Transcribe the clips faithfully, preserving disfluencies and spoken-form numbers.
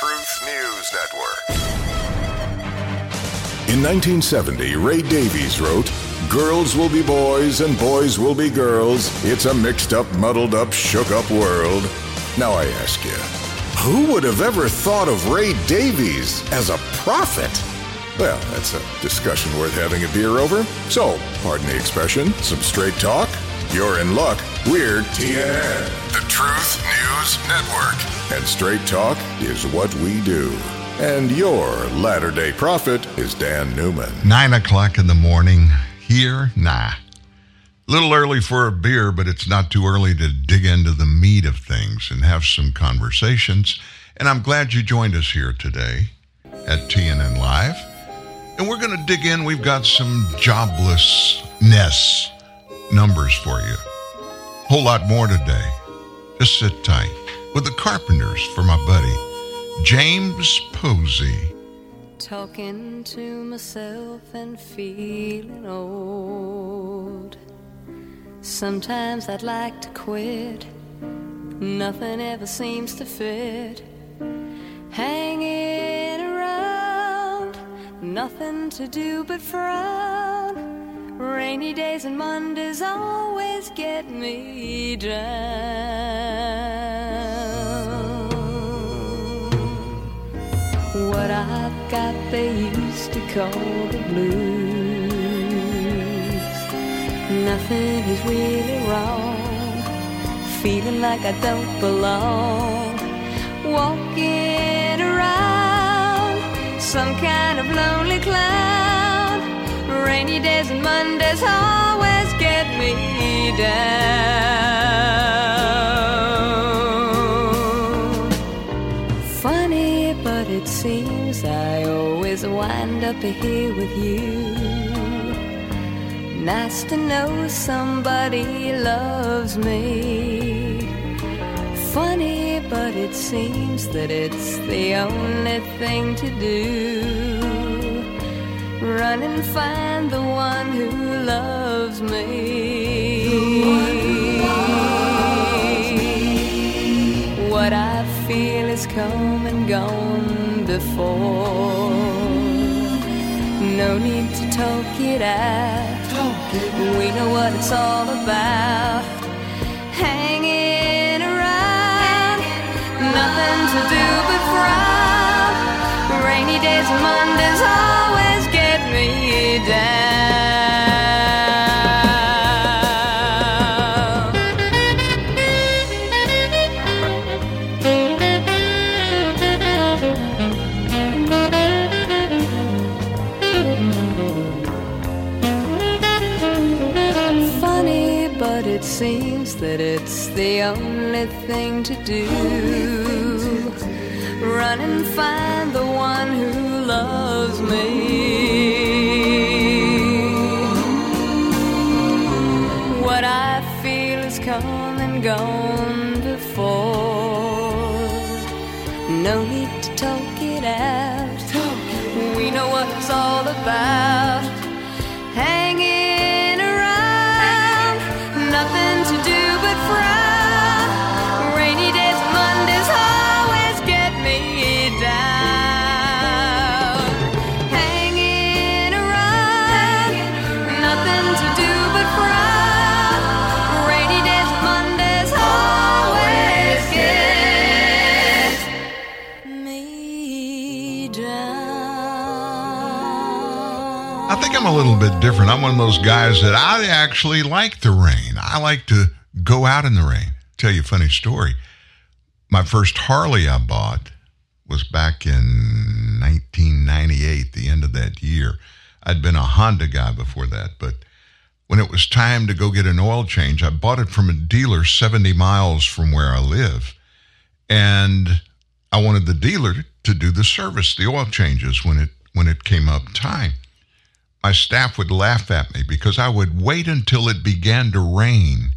Truth News Network. In nineteen seventy, Ray Davies wrote, "Girls will be boys and boys will be girls. It's a mixed up, muddled up, shook up world." Now I ask you, who would have ever thought of Ray Davies as a prophet? Well, that's a discussion worth having a beer over. So, pardon the expression, some straight talk. You're in luck. We're T N N, the Truth News Network. And straight talk is what we do. And your latter-day prophet is Dan Newman. Nine o'clock in the morning. Here, nah. Little early for a beer, but it's not too early to dig into the meat of things and have some conversations. And I'm glad you joined us here today at T N N Live. And we're going to dig in. We've got some joblessness numbers for you. Whole lot more today. Just sit tight. With the Carpenters for my buddy, James Posey. Talking to myself and feeling old. Sometimes I'd like to quit. Nothing ever seems to fit. Hanging around, nothing to do but frown. Rainy days and Mondays always get me down. What I've got they used to call the blues. Nothing is really wrong. Feeling like I don't belong. Walking some kind of lonely clown. Rainy days and Mondays always get me down. Funny, but it seems I always wind up here with you. Nice to know somebody loves me. Funny, but it seems that it's the only thing to do. Run and find the one who loves me. The one who loves me. What I feel is come and gone before. No need to talk it out. Talk it out. We know what it's all about. Nothing to do but frown. Rainy days and Mondays always get me down. Funny, but it seems that it's the only thing to do. Run and find the one who loves me. What I feel is come and gone before. No need to talk it out. Talk it. We know what it's all about. Hanging around, nothing to do but frown. Rainy days, Mondays, I think I'm a little bit different. I'm one of those guys that I actually like the rain. I like to go out in the rain. Tell you a funny story. My first Harley I bought was back in nineteen ninety-eight, the end of that year. I'd been a Honda guy before that, but when it was time to go get an oil change, I bought it from a dealer seventy miles from where I live, and I wanted the dealer to do the service, the oil changes, when it when it came up time. My staff would laugh at me because I would wait until it began to rain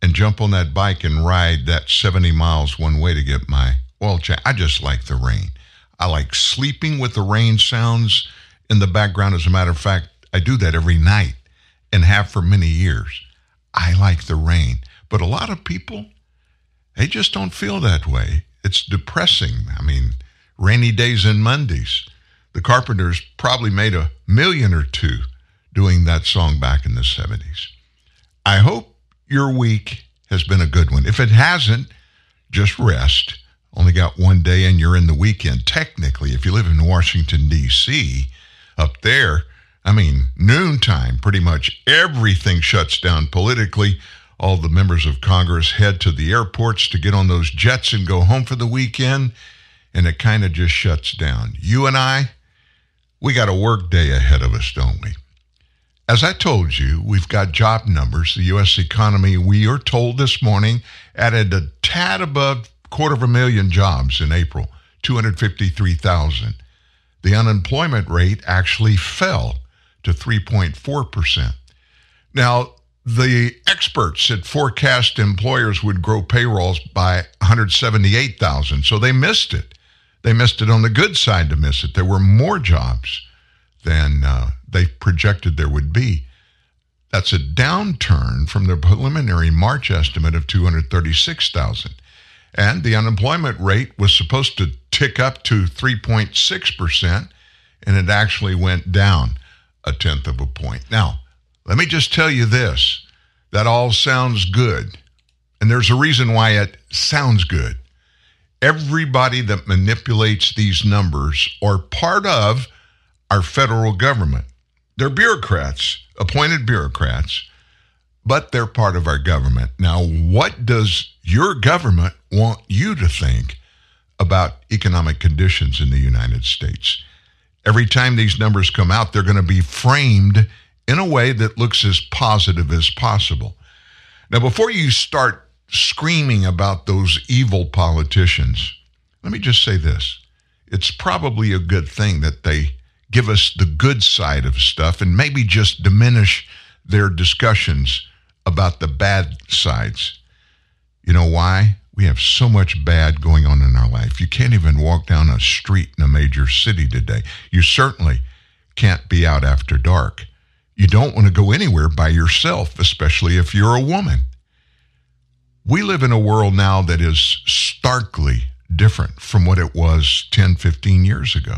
and jump on that bike and ride that seventy miles one way to get my oil change. I just like the rain. I like sleeping with the rain sounds in the background. As a matter of fact, I do that every night and have for many years. I like the rain. But a lot of people, they just don't feel that way. It's depressing. I mean, rainy days and Mondays. The Carpenters probably made a million or two doing that song back in the seventies. I hope your week has been a good one. If it hasn't, just rest. Only got one day and you're in the weekend. Technically, if you live in Washington, D C, up there, I mean, noontime, pretty much everything shuts down politically. All the members of Congress head to the airports to get on those jets and go home for the weekend, and it kind of just shuts down. You and I, we got a work day ahead of us, don't we? As I told you, we've got job numbers. The U S economy, we are told this morning, added a tad above quarter of a million jobs in April, two hundred fifty-three thousand. The unemployment rate actually fell to three point four percent. Now, the experts had forecast employers would grow payrolls by one hundred seventy-eight thousand, so they missed it. They missed it on the good side to miss it. There were more jobs than uh, they projected there would be. That's a downturn from the preliminary March estimate of two hundred thirty-six thousand. And the unemployment rate was supposed to tick up to three point six percent, and it actually went down a tenth of a point. Now, let me just tell you this. That all sounds good, and there's a reason why it sounds good. Everybody that manipulates these numbers are part of our federal government. They're bureaucrats, appointed bureaucrats, but they're part of our government. Now, what does your government want you to think about economic conditions in the United States? Every time these numbers come out, they're going to be framed in a way that looks as positive as possible. Now, before you start screaming about those evil politicians, let me just say this. It's probably a good thing that they give us the good side of stuff and maybe just diminish their discussions about the bad sides. You know why? We have so much bad going on in our life. You can't even walk down a street in a major city today. You certainly can't be out after dark. You don't want to go anywhere by yourself, especially if you're a woman. We live in a world now that is starkly different from what it was ten, fifteen years ago.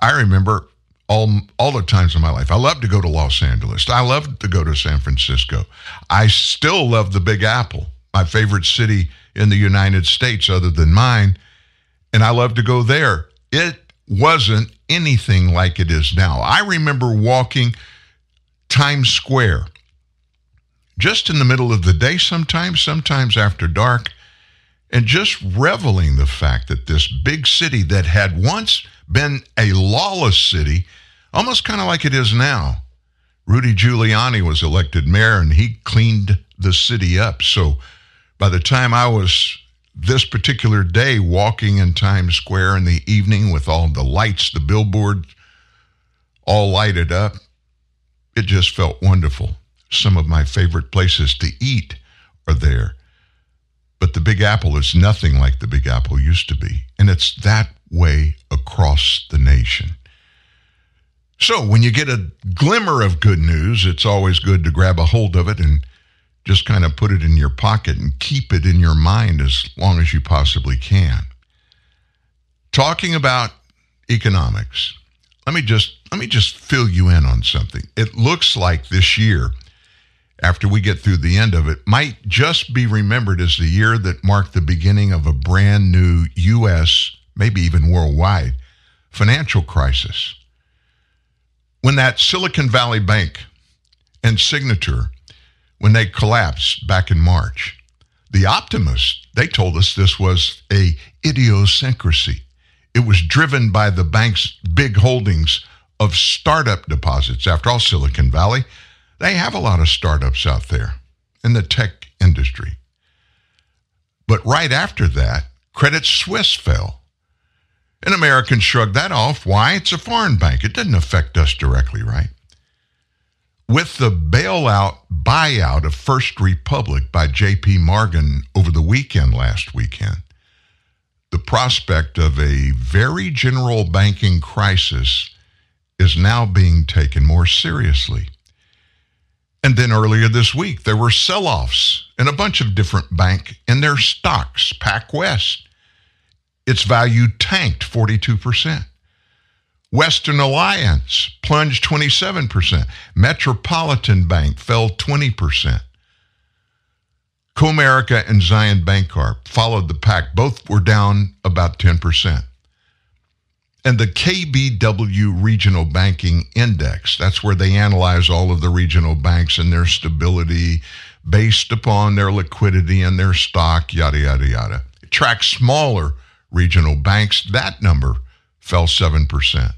I remember all, all the times in my life, I loved to go to Los Angeles. I loved to go to San Francisco. I still love the Big Apple, my favorite city in the United States other than mine, and I love to go there. It wasn't anything like it is now. I remember walking Times Square just in the middle of the day sometimes, sometimes after dark, and just reveling the fact that this big city that had once been a lawless city, almost kind of like it is now. Rudy Giuliani was elected mayor, and he cleaned the city up. So by the time I was this particular day walking in Times Square in the evening with all the lights, the billboards all lighted up, it just felt wonderful. Some of my favorite places to eat are there. But the Big Apple is nothing like the Big Apple used to be. And it's that way across the nation. So when you get a glimmer of good news, it's always good to grab a hold of it and just kind of put it in your pocket and keep it in your mind as long as you possibly can. Talking about economics, let me just let me just fill you in on something. It looks like this year, after we get through the end of it, might just be remembered as the year that marked the beginning of a brand new U S, maybe even worldwide, financial crisis. When that Silicon Valley Bank and Signature, when they collapsed back in March, the optimists, they told us this was a idiosyncrasy. It was driven by the bank's big holdings of startup deposits. After all, Silicon Valley, they have a lot of startups out there in the tech industry. But right after that, Credit Suisse fell. And Americans shrugged that off. Why? It's a foreign bank. It doesn't affect us directly, right? With the bailout buyout of First Republic by J P. Morgan over the weekend, last weekend, the prospect of a very general banking crisis is now being taken more seriously. And then earlier this week, there were sell-offs in a bunch of different banks and their stocks, PacWest, Its value tanked forty-two percent. Western Alliance plunged twenty-seven percent. Metropolitan Bank fell twenty percent. Comerica and Zion Bancorp followed the pack. Both were down about ten percent. And the K B W Regional Banking Index, that's where they analyze all of the regional banks and their stability based upon their liquidity and their stock, yada, yada, yada. It tracks smaller regional banks. That number fell seven percent.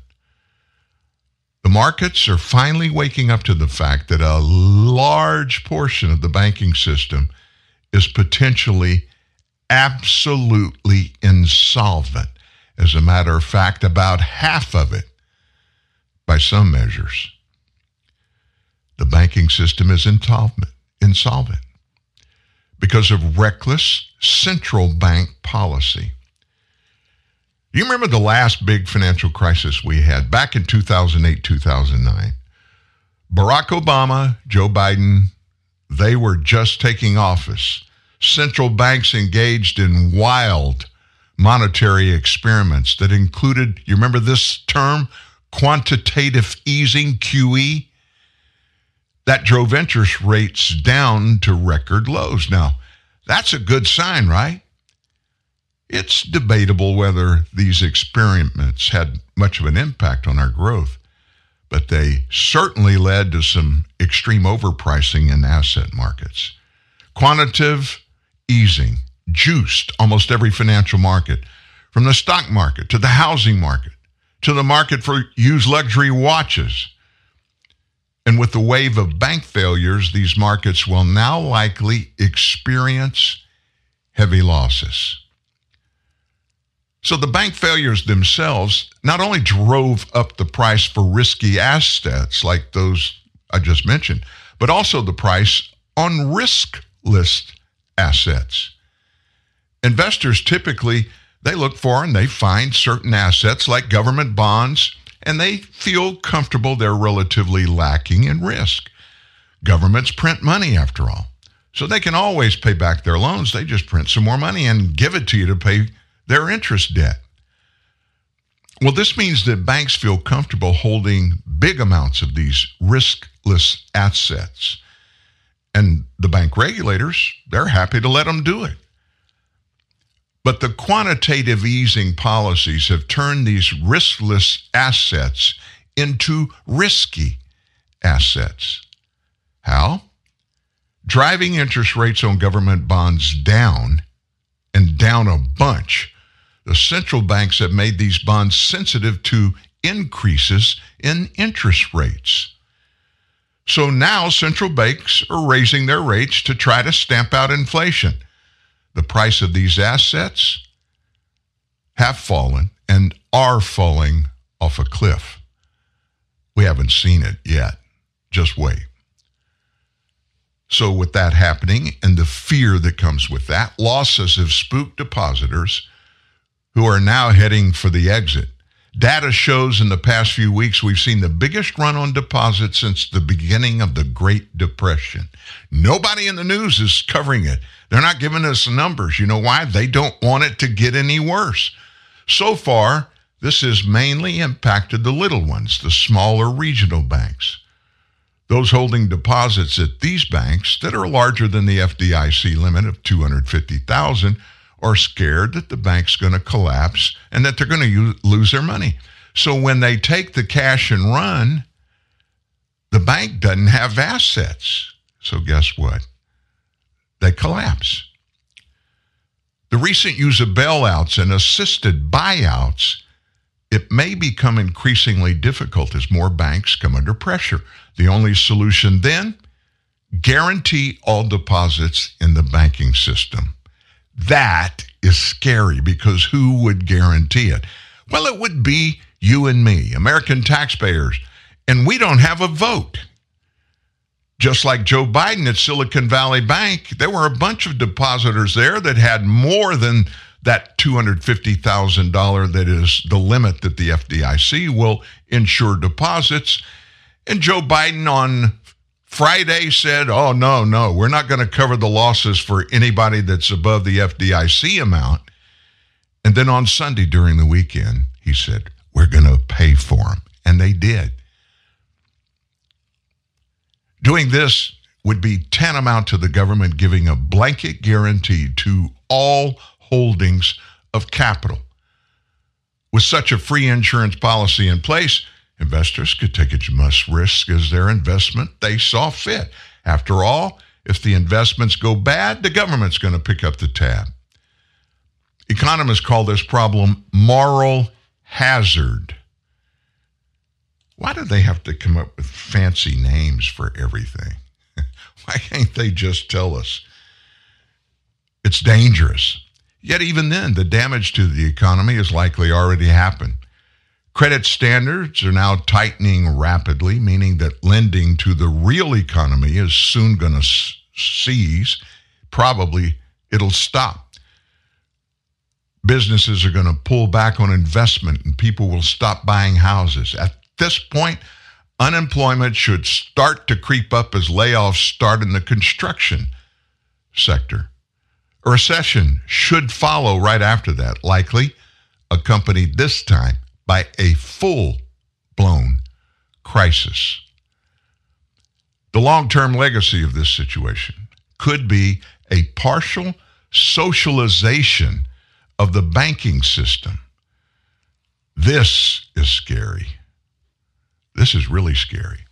The markets are finally waking up to the fact that a large portion of the banking system is potentially absolutely insolvent. As a matter of fact, about half of it, by some measures, the banking system is insolvent, insolvent because of reckless central bank policy. You remember the last big financial crisis we had back in two thousand eight, two thousand nine? Barack Obama, Joe Biden, they were just taking office. Central banks engaged in wild monetary experiments that included, you remember this term, quantitative easing, Q E? That drove interest rates down to record lows. Now, that's a good sign, right? It's debatable whether these experiments had much of an impact on our growth, but they certainly led to some extreme overpricing in asset markets. Quantitative easing juiced almost every financial market, from the stock market to the housing market to the market for used luxury watches. And with the wave of bank failures, these markets will now likely experience heavy losses. So the bank failures themselves not only drove up the price for risky assets like those I just mentioned, but also the price on riskless assets. Investors typically, they look for and they find certain assets like government bonds, and they feel comfortable they're relatively lacking in risk. Governments print money after all, so they can always pay back their loans. They just print some more money and give it to you to pay their interest debt. Well, this means that banks feel comfortable holding big amounts of these riskless assets, and the bank regulators, they're happy to let them do it. But the quantitative easing policies have turned these riskless assets into risky assets. How? Driving interest rates on government bonds down, and down a bunch. The central banks have made these bonds sensitive to increases in interest rates. So now central banks are raising their rates to try to stamp out inflation. The price of these assets have fallen and are falling off a cliff. We haven't seen it yet. Just wait. So with that happening and the fear that comes with that, losses have spooked depositors who are now heading for the exit. Data shows in the past few weeks we've seen the biggest run on deposits since the beginning of the Great Depression. Nobody in the news is covering it. They're not giving us numbers. You know why? They don't want it to get any worse. So far, this has mainly impacted the little ones, the smaller regional banks. Those holding deposits at these banks that are larger than the F D I C limit of two hundred fifty thousand dollars are scared that the bank's going to collapse and that they're going to lose their money. So when they take the cash and run, the bank doesn't have assets. So guess what? They collapse. The recent use of bailouts and assisted buyouts, it may become increasingly difficult as more banks come under pressure. The only solution then, guarantee all deposits in the banking system. That is scary because who would guarantee it? Well, it would be you and me, American taxpayers, and we don't have a vote. Just like Joe Biden at Silicon Valley Bank, there were a bunch of depositors there that had more than that two hundred fifty thousand dollars that is the limit that the F D I C will insure deposits. And Joe Biden on Friday said, oh, no, no, we're not going to cover the losses for anybody that's above the F D I C amount. And then on Sunday during the weekend, he said, we're going to pay for them. And they did. Doing this would be tantamount to the government giving a blanket guarantee to all holdings of capital. With such a free insurance policy in place, investors could take as much risk as their investment they saw fit. After all, if the investments go bad, the government's going to pick up the tab. Economists call this problem moral hazard. Why do they have to come up with fancy names for everything? Why can't they just tell us it's dangerous? Yet even then, the damage to the economy has likely already happened. Credit standards are now tightening rapidly, meaning that lending to the real economy is soon going to cease. Probably it'll stop. Businesses are going to pull back on investment and people will stop buying houses. At this point, unemployment should start to creep up as layoffs start in the construction sector. A recession should follow right after that, likely accompanied this time by a full-blown crisis. The long-term legacy of this situation could be a partial socialization of the banking system. This is scary. This is really scary.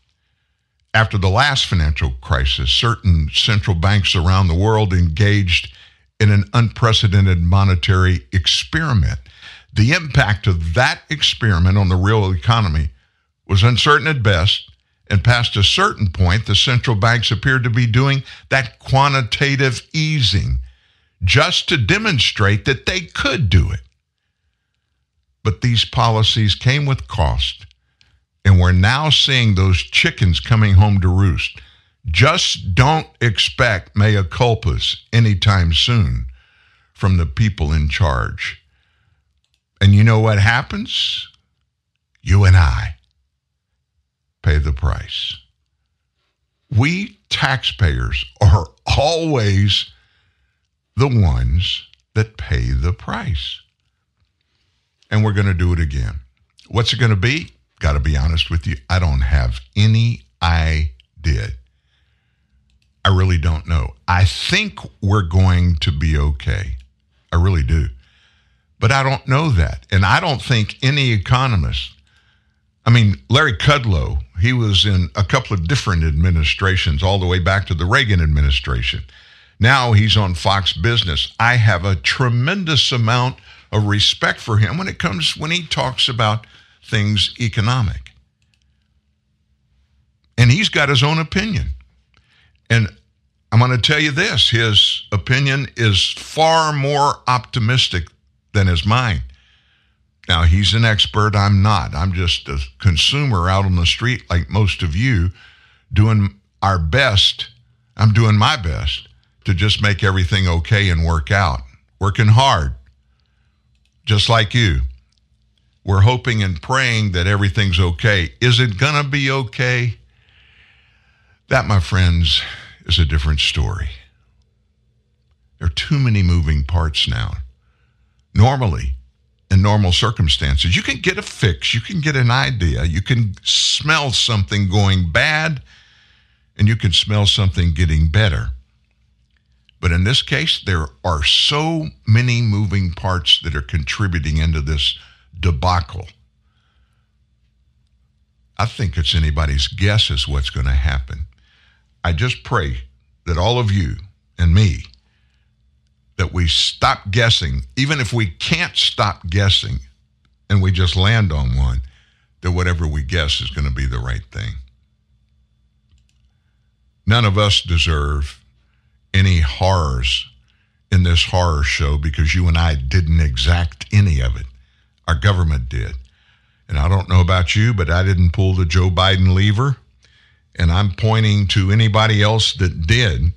After the last financial crisis, certain central banks around the world engaged in an unprecedented monetary experiment. The impact of that experiment on the real economy was uncertain at best, and past a certain point, the central banks appeared to be doing that quantitative easing just to demonstrate that they could do it. But these policies came with cost, and we're now seeing those chickens coming home to roost. Just don't expect mea culpas anytime soon from the people in charge. And you know what happens? You and I pay the price. We taxpayers are always the ones that pay the price. And we're going to do it again. What's it going to be? Got to be honest with you, I don't have any idea. I really don't know. I think we're going to be okay. I really do. But I don't know that. And I don't think any economist, I mean, Larry Kudlow, he was in a couple of different administrations all the way back to the Reagan administration. Now he's on Fox Business. I have a tremendous amount of respect for him when it comes, when he talks about things economic. And he's got his own opinion. And I'm going to tell you this, his opinion is far more optimistic than is mine. Now, he's an expert. I'm not. I'm just a consumer out on the street like most of you, doing our best. I'm doing my best to just make everything okay and work out. Working hard, just like you. We're hoping and praying that everything's okay. Is it going to be okay? That, my friends, is a different story. There are too many moving parts now. Normally, in normal circumstances, you can get a fix, you can get an idea, you can smell something going bad, and you can smell something getting better. But in this case, there are so many moving parts that are contributing into this debacle. I think it's anybody's guess as what's going to happen. I just pray that all of you and me, that we stop guessing, even if we can't stop guessing, and we just land on one, that whatever we guess is going to be the right thing. None of us deserve any horrors in this horror show because you and I didn't exact any of it. Our government did. And I don't know about you, but I didn't pull the Joe Biden lever, and I'm pointing to anybody else that did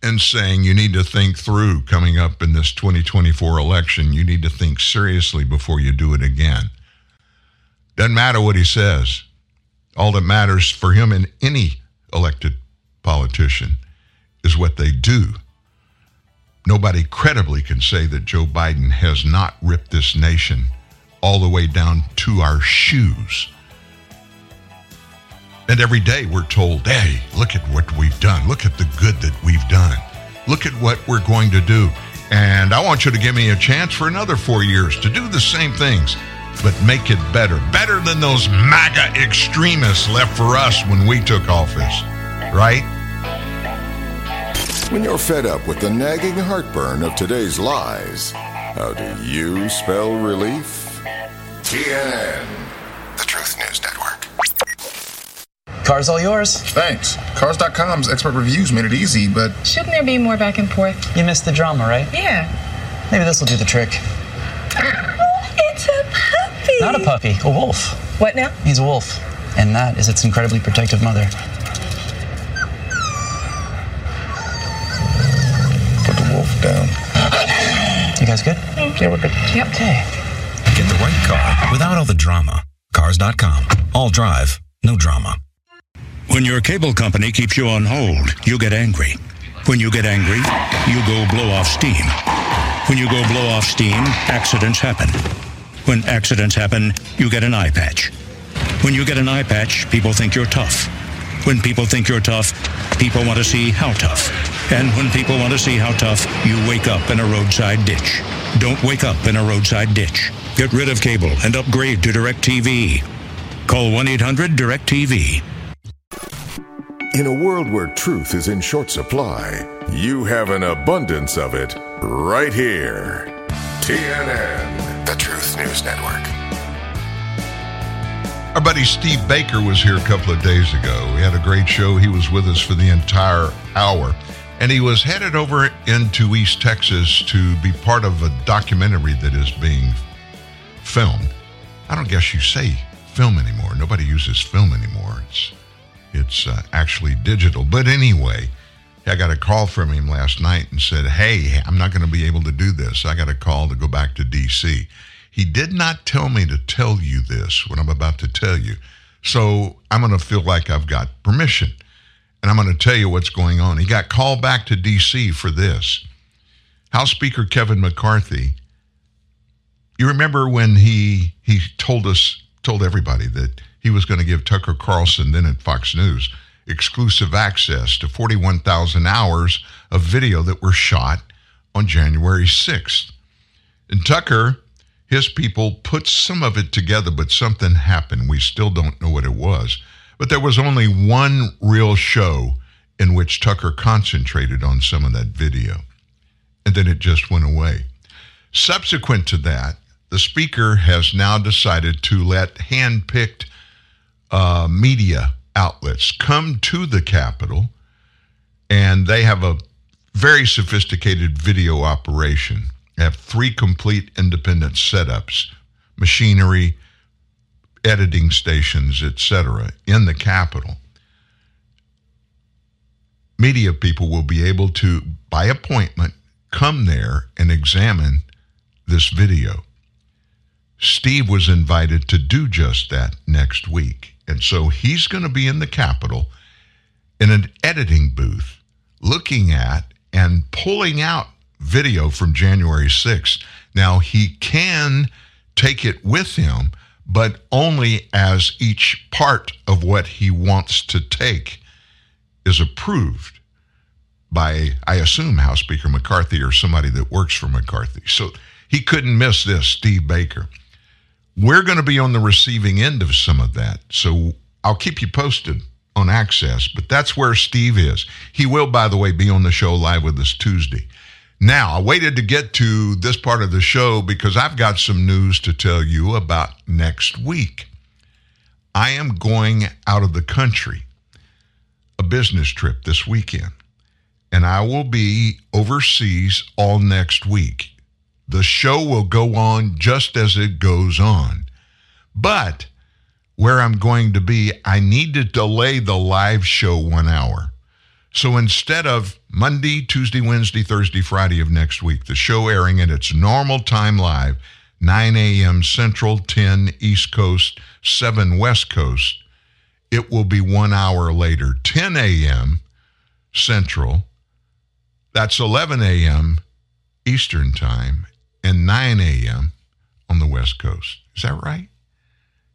and saying you need to think through coming up in this twenty twenty-four election. You need to think seriously before you do it again. Doesn't matter what he says. All that matters for him and any elected politician is what they do, Nobody credibly can say that Joe Biden has not ripped this nation all the way down to our shoes. And every day we're told, hey, look at what we've done. Look at the good that we've done. Look at what we're going to do. And I want you to give me a chance for another four years to do the same things, but make it better. Better than those MAGA extremists left for us when we took office, right? When you're fed up with the nagging heartburn of today's lies, how do you spell relief? T N N, the Truth News Network. Car's all yours. Thanks. Cars dot com's expert reviews made it easy, but... shouldn't there be more back and forth? You missed the drama, right? Yeah. Maybe this will do the trick. Oh, it's a puppy. Not a puppy, a wolf. What now? He's a wolf, and that is its incredibly protective mother. Down. You guys good? Mm. Yeah, we're good. Yep. Okay. Get the right car without all the drama. Cars dot com. All drive, no drama. When your cable company keeps you on hold, you get angry. When you get angry, you go blow off steam. When you go blow off steam, accidents happen. When accidents happen, you get an eye patch. When you get an eye patch, people think you're tough. When people think you're tough, people want to see how tough. And when people want to see how tough, you wake up in a roadside ditch. Don't wake up in a roadside ditch. Get rid of cable and upgrade to DirecTV. Call one eight hundred direct T V. In a world where truth is in short supply, you have an abundance of it right here. T N N, the Truth News Network. Our buddy Steve Baker was here a couple of days ago. We had a great show. He was with us for the entire hour. And he was headed over into East Texas to be part of a documentary that is being filmed. I don't guess you say film anymore. Nobody uses film anymore. It's it's uh, actually digital. But anyway, I got a call from him last night and said, hey, I'm not going to be able to do this. I got a call to go back to D C He did not tell me to tell you this, what I'm about to tell you. So I'm going to feel like I've got permission. And I'm going to tell you what's going on. He got called back to D C for this. House Speaker Kevin McCarthy, you remember when he he told us, told everybody that he was going to give Tucker Carlson, then at Fox News, exclusive access to forty-one thousand hours of video that were shot on January sixth. And Tucker... his people put some of it together, but something happened. We still don't know what it was. But there was only one real show in which Tucker concentrated on some of that video. And then it just went away. Subsequent to that, the speaker has now decided to let hand-picked uh, media outlets come to the Capitol, and they have a very sophisticated video operation. Have three complete independent setups, machinery, editing stations, et cetera, in the Capitol. Media people will be able to, by appointment, come there and examine this video. Steve was invited to do just that next week. And so he's going to be in the Capitol in an editing booth looking at and pulling out video from January sixth. Now, he can take it with him, but only as each part of what he wants to take is approved by, I assume, House Speaker McCarthy or somebody that works for McCarthy. So he couldn't miss this, Steve Baker. We're going to be on the receiving end of some of that, so I'll keep you posted on access, but that's where Steve is. He will, by the way, be on the show live with us Tuesday. Now, I waited to get to this part of the show because I've got some news to tell you about next week. I am going out of the country, a business trip this weekend, and I will be overseas all next week. The show will go on just as it goes on, but where I'm going to be, I need to delay the live show one hour. So instead of Monday, Tuesday, Wednesday, Thursday, Friday of next week, the show airing at its normal time live, nine a.m. Central, ten East Coast, seven West Coast, it will be one hour later, ten a.m. Central. That's eleven a.m. Eastern Time and nine a.m. on the West Coast. Is that right?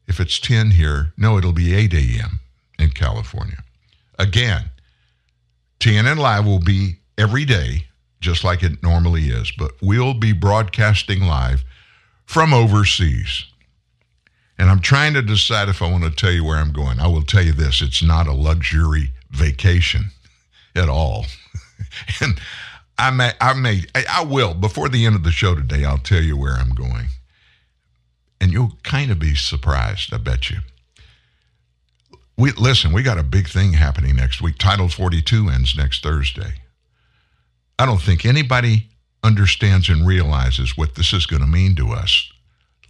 If it's ten here, no, it'll be eight a.m. in California. Again, T N N Live will be every day, just like it normally is, but we'll be broadcasting live from overseas. And I'm trying to decide if I want to tell you where I'm going. I will tell you this, it's not a luxury vacation at all. And I may, I may, I will, before the end of the show today, I'll tell you where I'm going. And you'll kind of be surprised, I bet you. We listen, we got a big thing happening next week. Title forty-two ends next Thursday. I don't think anybody understands and realizes what this is going to mean to us.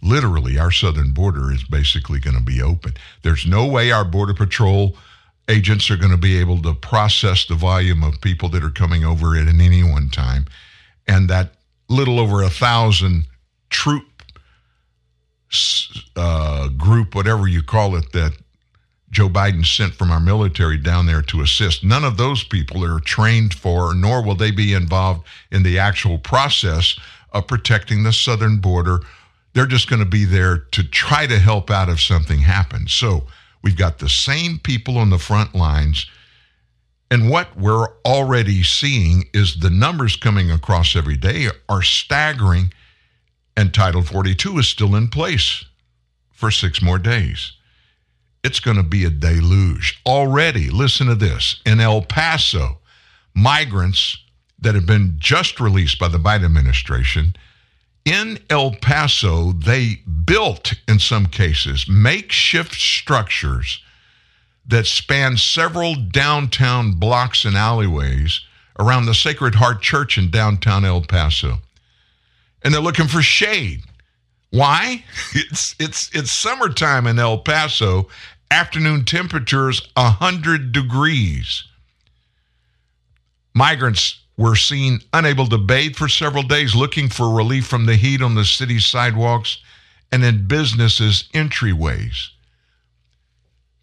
Literally, our southern border is basically going to be open. There's no way our Border Patrol agents are going to be able to process the volume of people that are coming over at any one time. And that little over a thousand troop uh, group, whatever you call it, that Joe Biden sent from our military down there to assist. None of those people are trained for, nor will they be involved in the actual process of protecting the southern border. They're just going to be there to try to help out if something happens. So we've got the same people on the front lines. And what we're already seeing is the numbers coming across every day are staggering. And Title forty-two is still in place for six more days. It's going to be a deluge. Already, listen to this, in El Paso, migrants that have been just released by the Biden administration, in El Paso, they built, in some cases, makeshift structures that span several downtown blocks and alleyways around the Sacred Heart Church in downtown El Paso. And they're looking for shade. Why? It's it's it's summertime in El Paso, afternoon temperatures one hundred degrees. Migrants were seen unable to bathe for several days, looking for relief from the heat on the city's sidewalks and in businesses' entryways.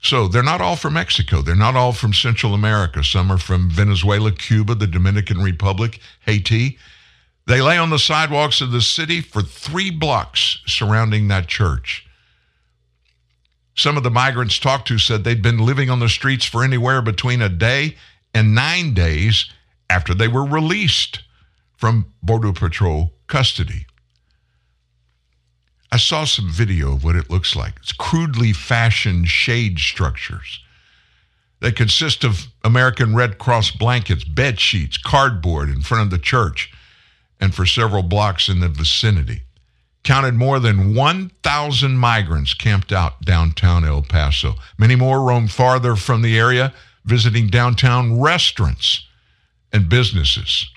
So they're not all from Mexico. They're not all from Central America. Some are from Venezuela, Cuba, the Dominican Republic, Haiti. They lay on the sidewalks of the city for three blocks surrounding that church. Some of the migrants talked to said they'd been living on the streets for anywhere between a day and nine days after they were released from Border Patrol custody. I saw some video of what it looks like. It's crudely fashioned shade structures. They consist of American Red Cross blankets, bed sheets, cardboard in front of the church, and for several blocks in the vicinity. Counted more than one thousand migrants camped out downtown El Paso. Many more roamed farther from the area, visiting downtown restaurants and businesses.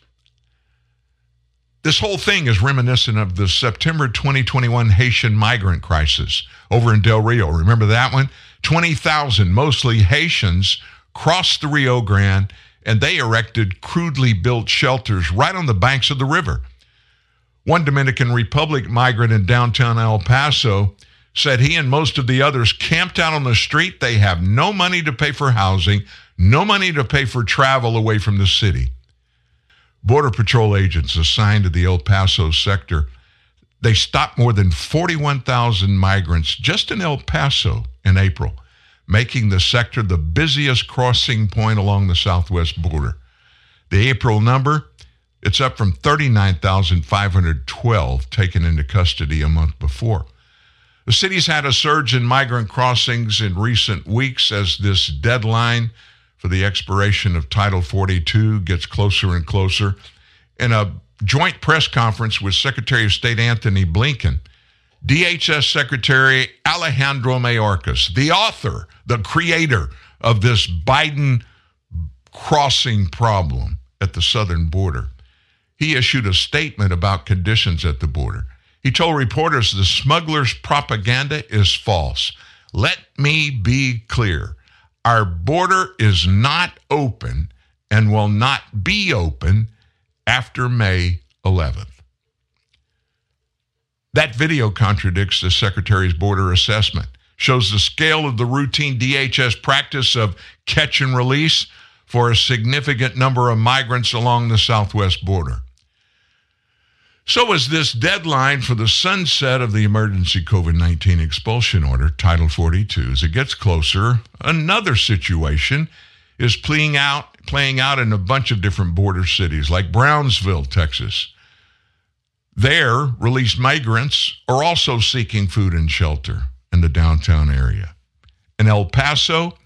This whole thing is reminiscent of the September twenty twenty-one Haitian migrant crisis over in Del Rio. Remember that one? twenty thousand, mostly Haitians, crossed the Rio Grande, and they erected crudely built shelters right on the banks of the river. One Dominican Republic migrant in downtown El Paso said he and most of the others camped out on the street. They have no money to pay for housing, no money to pay for travel away from the city. Border Patrol agents assigned to the El Paso sector, they stopped more than forty-one thousand migrants just in El Paso in April, making the sector the busiest crossing point along the southwest border. The April number, it's up from thirty-nine thousand five hundred twelve taken into custody a month before. The city's had a surge in migrant crossings in recent weeks as this deadline for the expiration of Title forty-two gets closer and closer. In a joint press conference with Secretary of State Anthony Blinken, D H S Secretary Alejandro Mayorkas, the author, the creator of this Biden crossing problem at the southern border, he issued a statement about conditions at the border. He told reporters the smugglers' propaganda is false. Let me be clear. Our border is not open and will not be open after May eleventh. That video contradicts the Secretary's border assessment, shows the scale of the routine D H S practice of catch and release for a significant number of migrants along the southwest border. So is this deadline for the sunset of the emergency COVID nineteen expulsion order, Title forty-two. As it gets closer, another situation is playing out, playing out in a bunch of different border cities, like Brownsville, Texas. There, released migrants are also seeking food and shelter in the downtown area. In El Paso,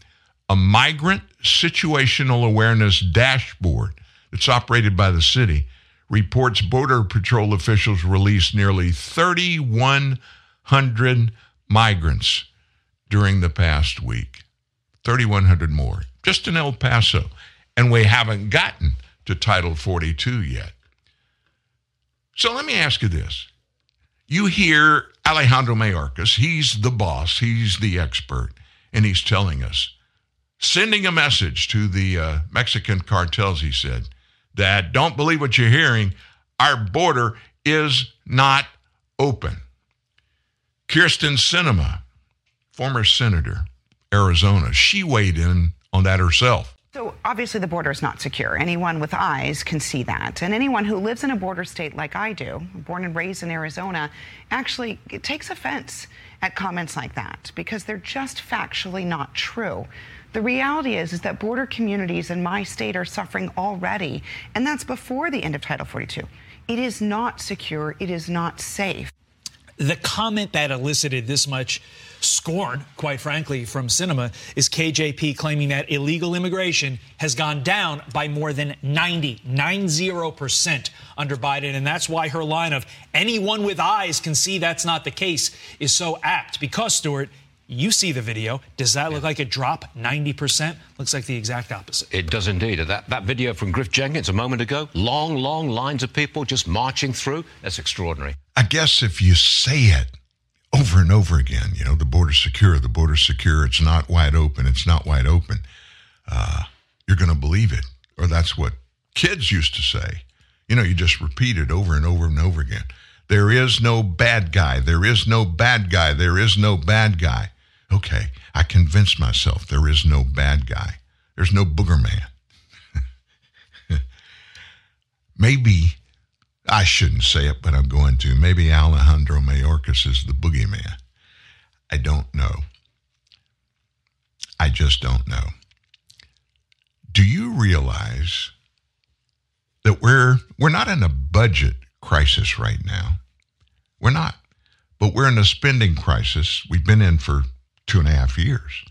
a migrant situational awareness dashboard that's operated by the city reports Border Patrol officials released nearly three thousand one hundred migrants during the past week. three thousand one hundred more, just in El Paso. And we haven't gotten to Title forty-two yet. So let me ask you this. You hear Alejandro Mayorkas, he's the boss, he's the expert, and he's telling us, sending a message to the uh, Mexican cartels, he said, that don't believe what you're hearing, our border is not open. Kyrsten Sinema, former senator, Arizona, she weighed in on that herself. So obviously the border is not secure. Anyone with eyes can see that. And anyone who lives in a border state like I do, born and raised in Arizona, actually takes offense at comments like that because they're just factually not true. The reality is, is that border communities in my state are suffering already, and that's before the end of Title forty-two. It is not secure. It is not safe. The comment that elicited this much scorn, quite frankly, from Sinema is K J P claiming that illegal immigration has gone down by more than ninety, ninety percent under Biden. And that's why her line of anyone with eyes can see that's not the case is so apt. Because, Stuart, you see the video. Does that look like a drop, ninety percent? Looks like the exact opposite. It does indeed. That that video from Griff Jenkins a moment ago, long, long lines of people just marching through. That's extraordinary. I guess if you say it over and over again, you know, the border's secure, the border's secure, it's not wide open, it's not wide open, uh, you're going to believe it. Or that's what kids used to say. You know, you just repeat it over and over and over again. There is no bad guy, there is no bad guy, there is no bad guy. Okay, I convinced myself there is no bad guy. There's no booger man. Maybe, I shouldn't say it, but I'm going to. Maybe Alejandro Mayorkas is the boogeyman. I don't know. I just don't know. Do you realize that we're we're not in a budget crisis right now? We're not. But we're in a spending crisis we've been in for two and a half years,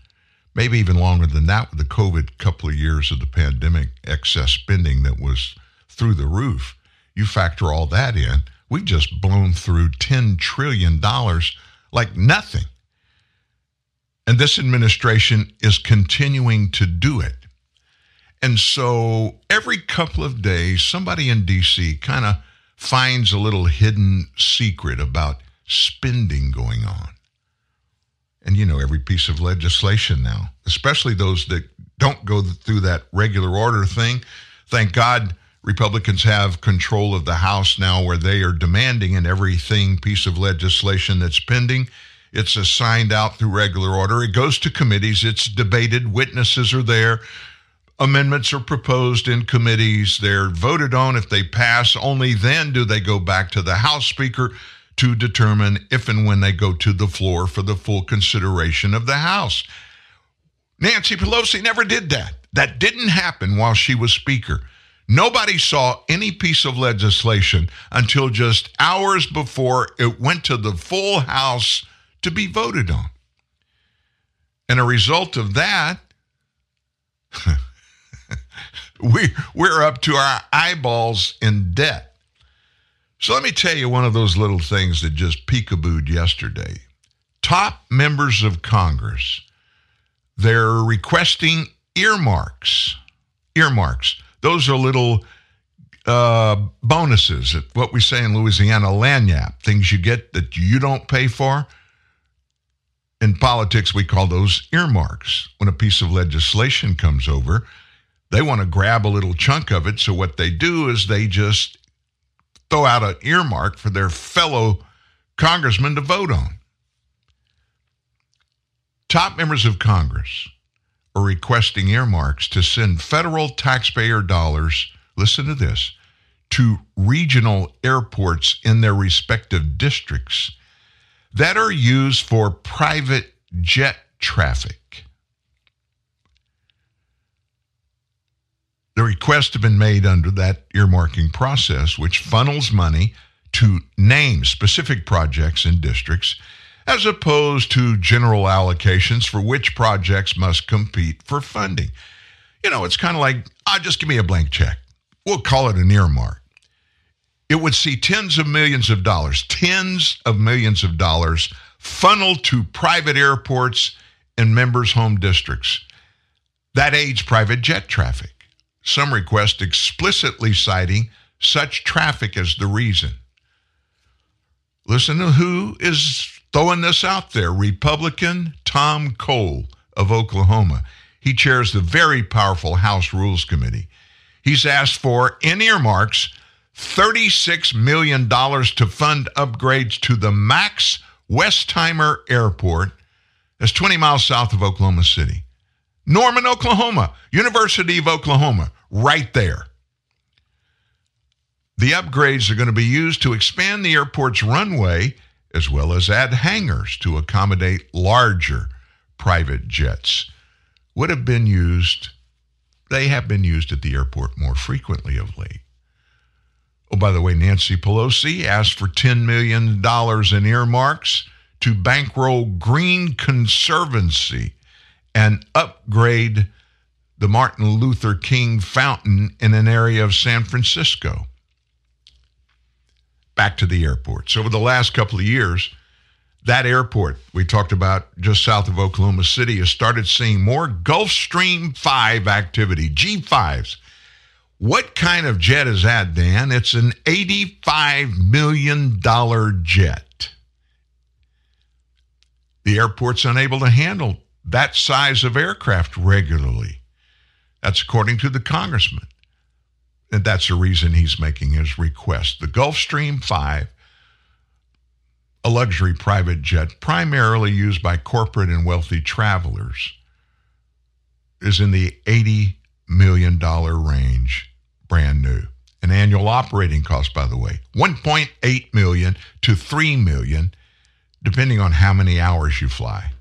maybe even longer than that with the COVID couple of years of the pandemic excess spending that was through the roof. You factor all that in, we've just blown through ten trillion dollars like nothing. And this administration is continuing to do it. And so every couple of days, somebody in D C kind of finds a little hidden secret about spending going on. And you know, every piece of legislation now, especially those that don't go through that regular order thing, thank God Republicans have control of the House now, where they are demanding in everything piece of legislation that's pending, it's assigned out through regular order. It goes to committees. It's debated. Witnesses are there. Amendments are proposed in committees. They're voted on. If they pass, only then do they go back to the House Speaker to determine if and when they go to the floor for the full consideration of the House. Nancy Pelosi never did that. That didn't happen while she was Speaker. Nobody saw any piece of legislation until just hours before it went to the full House to be voted on. And a result of that, we, we're up to our eyeballs in debt. So let me tell you one of those little things that just peekabooed yesterday. Top members of Congress, they're requesting earmarks, earmarks. Those are little uh, bonuses, what we say in Louisiana, lagniappe, things you get that you don't pay for. In politics, we call those earmarks. When a piece of legislation comes over, they want to grab a little chunk of it. So what they do is they just throw out an earmark for their fellow congressmen to vote on. Top members of Congress are requesting earmarks to send federal taxpayer dollars, listen to this, to regional airports in their respective districts that are used for private jet traffic. The requests have been made under that earmarking process, which funnels money to name specific projects in districts, as opposed to general allocations for which projects must compete for funding. You know, it's kind of like, ah, just give me a blank check. We'll call it an earmark. It would see tens of millions of dollars, tens of millions of dollars funneled to private airports and members' home districts. That aids private jet traffic. Some requests explicitly citing such traffic as the reason. Listen to who is throwing this out there. Republican Tom Cole of Oklahoma. He chairs the very powerful House Rules Committee. He's asked for, in earmarks, thirty-six million dollars to fund upgrades to the Max Westheimer Airport. That's twenty miles south of Oklahoma City. Norman, Oklahoma, University of Oklahoma, right there. The upgrades are going to be used to expand the airport's runway as well as add hangars to accommodate larger private jets. Would have been used, they have been used at the airport more frequently of late. Oh, by the way, Nancy Pelosi asked for ten million dollars in earmarks to bankroll Green Conservancy and upgrade the Martin Luther King fountain in an area of San Francisco. Back to the airports. Over the last couple of years, that airport we talked about just south of Oklahoma City has started seeing more Gulfstream five activity, G fives. What kind of jet is that, Dan? It's an eighty-five million dollars jet. The airport's unable to handle that size of aircraft regularly. That's according to the congressman. And that's the reason he's making his request. The Gulfstream five, a luxury private jet primarily used by corporate and wealthy travelers, is in the eighty million dollars range, brand new. An annual operating cost, by the way, one point eight million dollars to three million dollars, depending on how many hours you fly.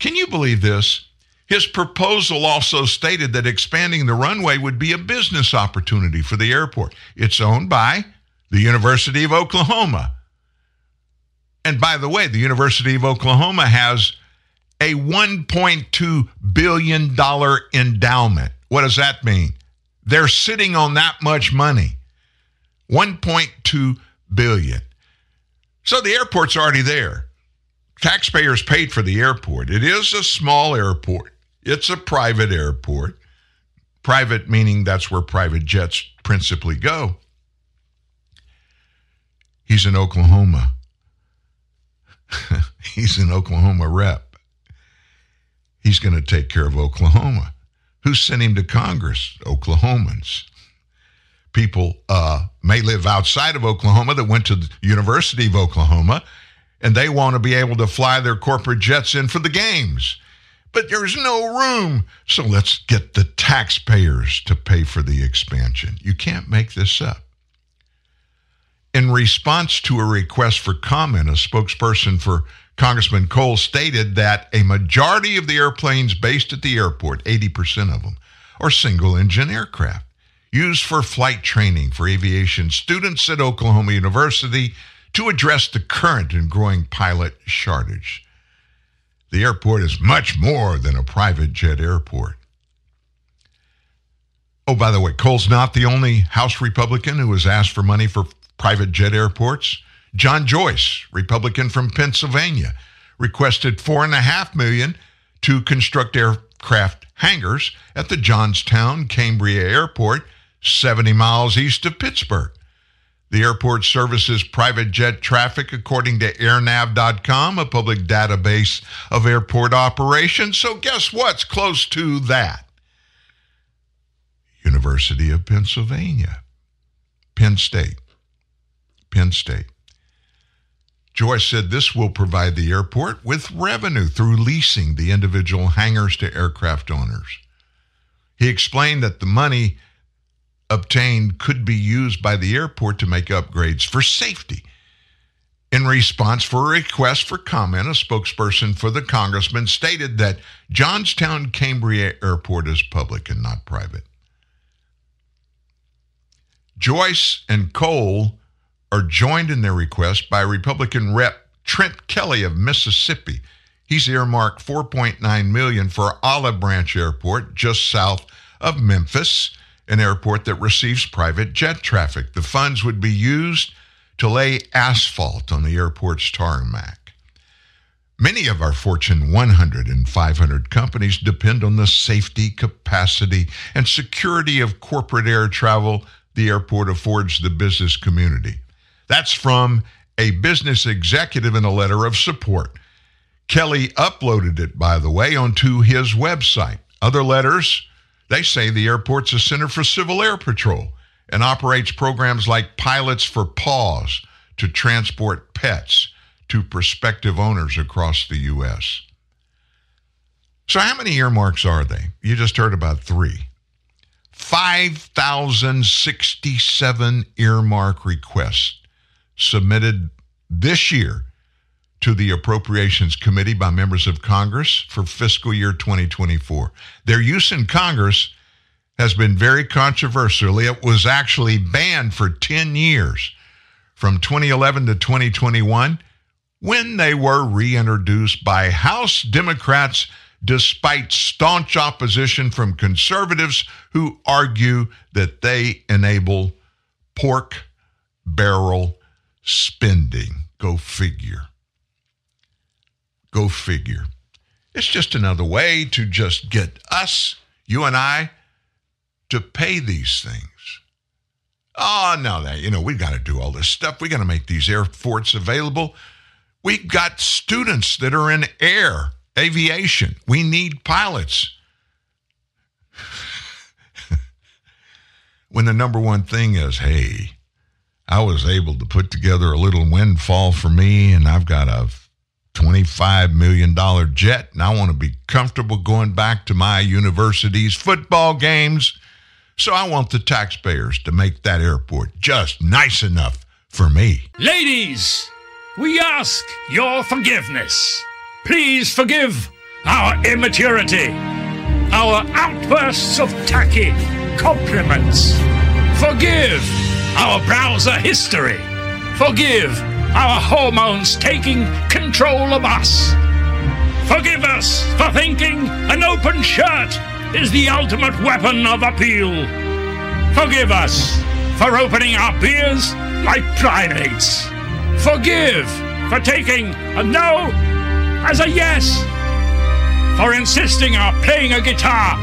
Can you believe this? His proposal also stated that expanding the runway would be a business opportunity for the airport. It's owned by the University of Oklahoma. And by the way, the University of Oklahoma has a one point two billion dollars endowment. What does that mean? They're sitting on that much money, one point two billion dollars. So the airport's already there. Taxpayers paid for the airport. It is a small airport. It's a private airport. Private meaning that's where private jets principally go. He's in Oklahoma. He's an Oklahoma rep. He's going to take care of Oklahoma. Who sent him to Congress? Oklahomans. People uh, may live outside of Oklahoma that went to the University of Oklahoma, and they want to be able to fly their corporate jets in for the games. But there's no room, so let's get the taxpayers to pay for the expansion. You can't make this up. In response to a request for comment, a spokesperson for Congressman Cole stated that a majority of the airplanes based at the airport, eighty percent of them, are single-engine aircraft used for flight training for aviation students at Oklahoma University to address the current and growing pilot shortage. The airport is much more than a private jet airport. Oh, by the way, Cole's not the only House Republican who has asked for money for private jet airports. John Joyce, Republican from Pennsylvania, requested four point five million dollars to construct aircraft hangars at the Johnstown Cambria Airport, seventy miles east of Pittsburgh. The airport services private jet traffic according to airnav dot com, a public database of airport operations. So guess what's close to that? University of Pennsylvania, Penn State, Penn State. Joyce said this will provide the airport with revenue through leasing the individual hangars to aircraft owners. He explained that the money obtained could be used by the airport to make upgrades for safety. In response for a request for comment, a spokesperson for the congressman stated that Johnstown Cambria Airport is public and not private. Joyce and Cole are joined in their request by Republican Representative Trent Kelly of Mississippi. He's earmarked four point nine million dollars for Olive Branch Airport, just south of Memphis, an airport that receives private jet traffic. The funds would be used to lay asphalt on the airport's tarmac. Many of our Fortune one hundred and five hundred companies depend on the safety, capacity, and security of corporate air travel the airport affords the business community. That's from a business executive in a letter of support. Kelly uploaded it, by the way, onto his website. Other letters, they say the airport's a center for civil air patrol and operates programs like Pilots for Paws to transport pets to prospective owners across the U S. So how many earmarks are they? You just heard about three. five thousand sixty-seven earmark requests submitted this year to the Appropriations Committee by members of Congress for fiscal year twenty twenty-four. Their use in Congress has been very controversial. It was actually banned for ten years from twenty eleven to twenty twenty-one when they were reintroduced by House Democrats despite staunch opposition from conservatives who argue that they enable pork barrel spending. Go figure. Go figure. It's just another way to just get us, you and I, to pay these things. Oh, no, that, you know, we've got to do all this stuff. We've got to make these airports available. We've got students that are in air, aviation. We need pilots. When the number one thing is, hey, I was able to put together a little windfall for me, and I've got a twenty-five million dollars jet, and I want to be comfortable going back to my university's football games. So I want the taxpayers to make that airport just nice enough for me. Ladies, we ask your forgiveness. Please forgive our immaturity, our outbursts of tacky compliments. Forgive our browser history. Forgive our hormones taking control of us. Forgive us for thinking an open shirt is the ultimate weapon of appeal. Forgive us for opening our beers like primates. Forgive for taking a no as a yes. For insisting on playing a guitar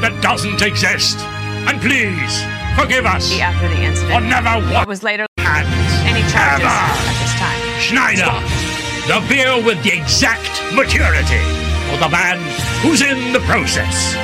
that doesn't exist. And please forgive us. After the incident, or never what was later. Any charges at this time? Schneider, the beer with the exact maturity, or the man who's in the process.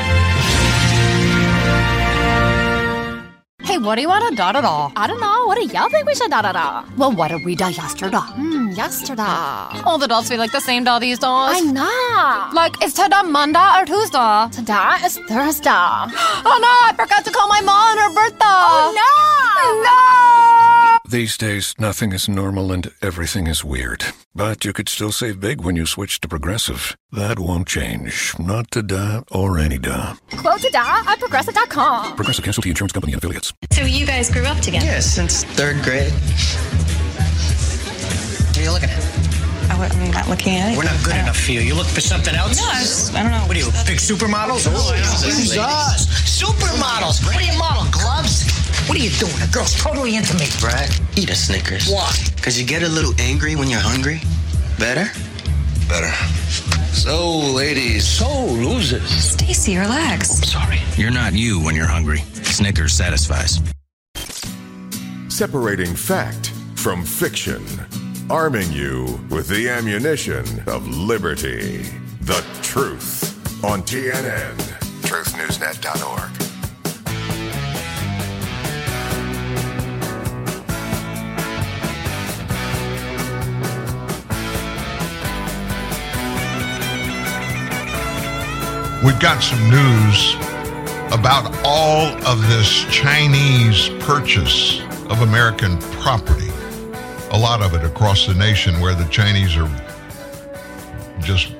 Hey, what do you want to da-da-da? I don't know. What do y'all think we should da-da-da? Well, what did we da yesterday? Hmm, yesterday. All the dolls feel like the same doll these dolls. I know. Like, is today Monday or Tuesday? Today is Thursday. Oh, no, I forgot to call my mom on her birthday. Oh, no. No. These days, nothing is normal and everything is weird. But you could still save big when you switch to Progressive. That won't change. Not today or any day. Quote today at Progressive dot com. Progressive Casualty Insurance Company and affiliates. So you guys grew up together? Yeah, since third grade. What are you looking at? I'm not looking at it. We're not good enough for you. You look for something else? No, I, just, I don't know. What are you, big supermodels? Oh, use us. Supermodels. What are you model, gloves? What are you doing? A girl's totally into me. Brad, eat a Snickers. Why? Because you get a little angry when you're hungry. Better? Better. So, ladies. So, losers. Stacy, relax. Oh, I'm sorry. You're not you when you're hungry. Snickers satisfies. Separating fact from fiction. Arming you with the ammunition of liberty. The Truth on T N N. Truth news net dot org. We've got some news about all of this Chinese purchase of American property, a lot of it across the nation where the Chinese are just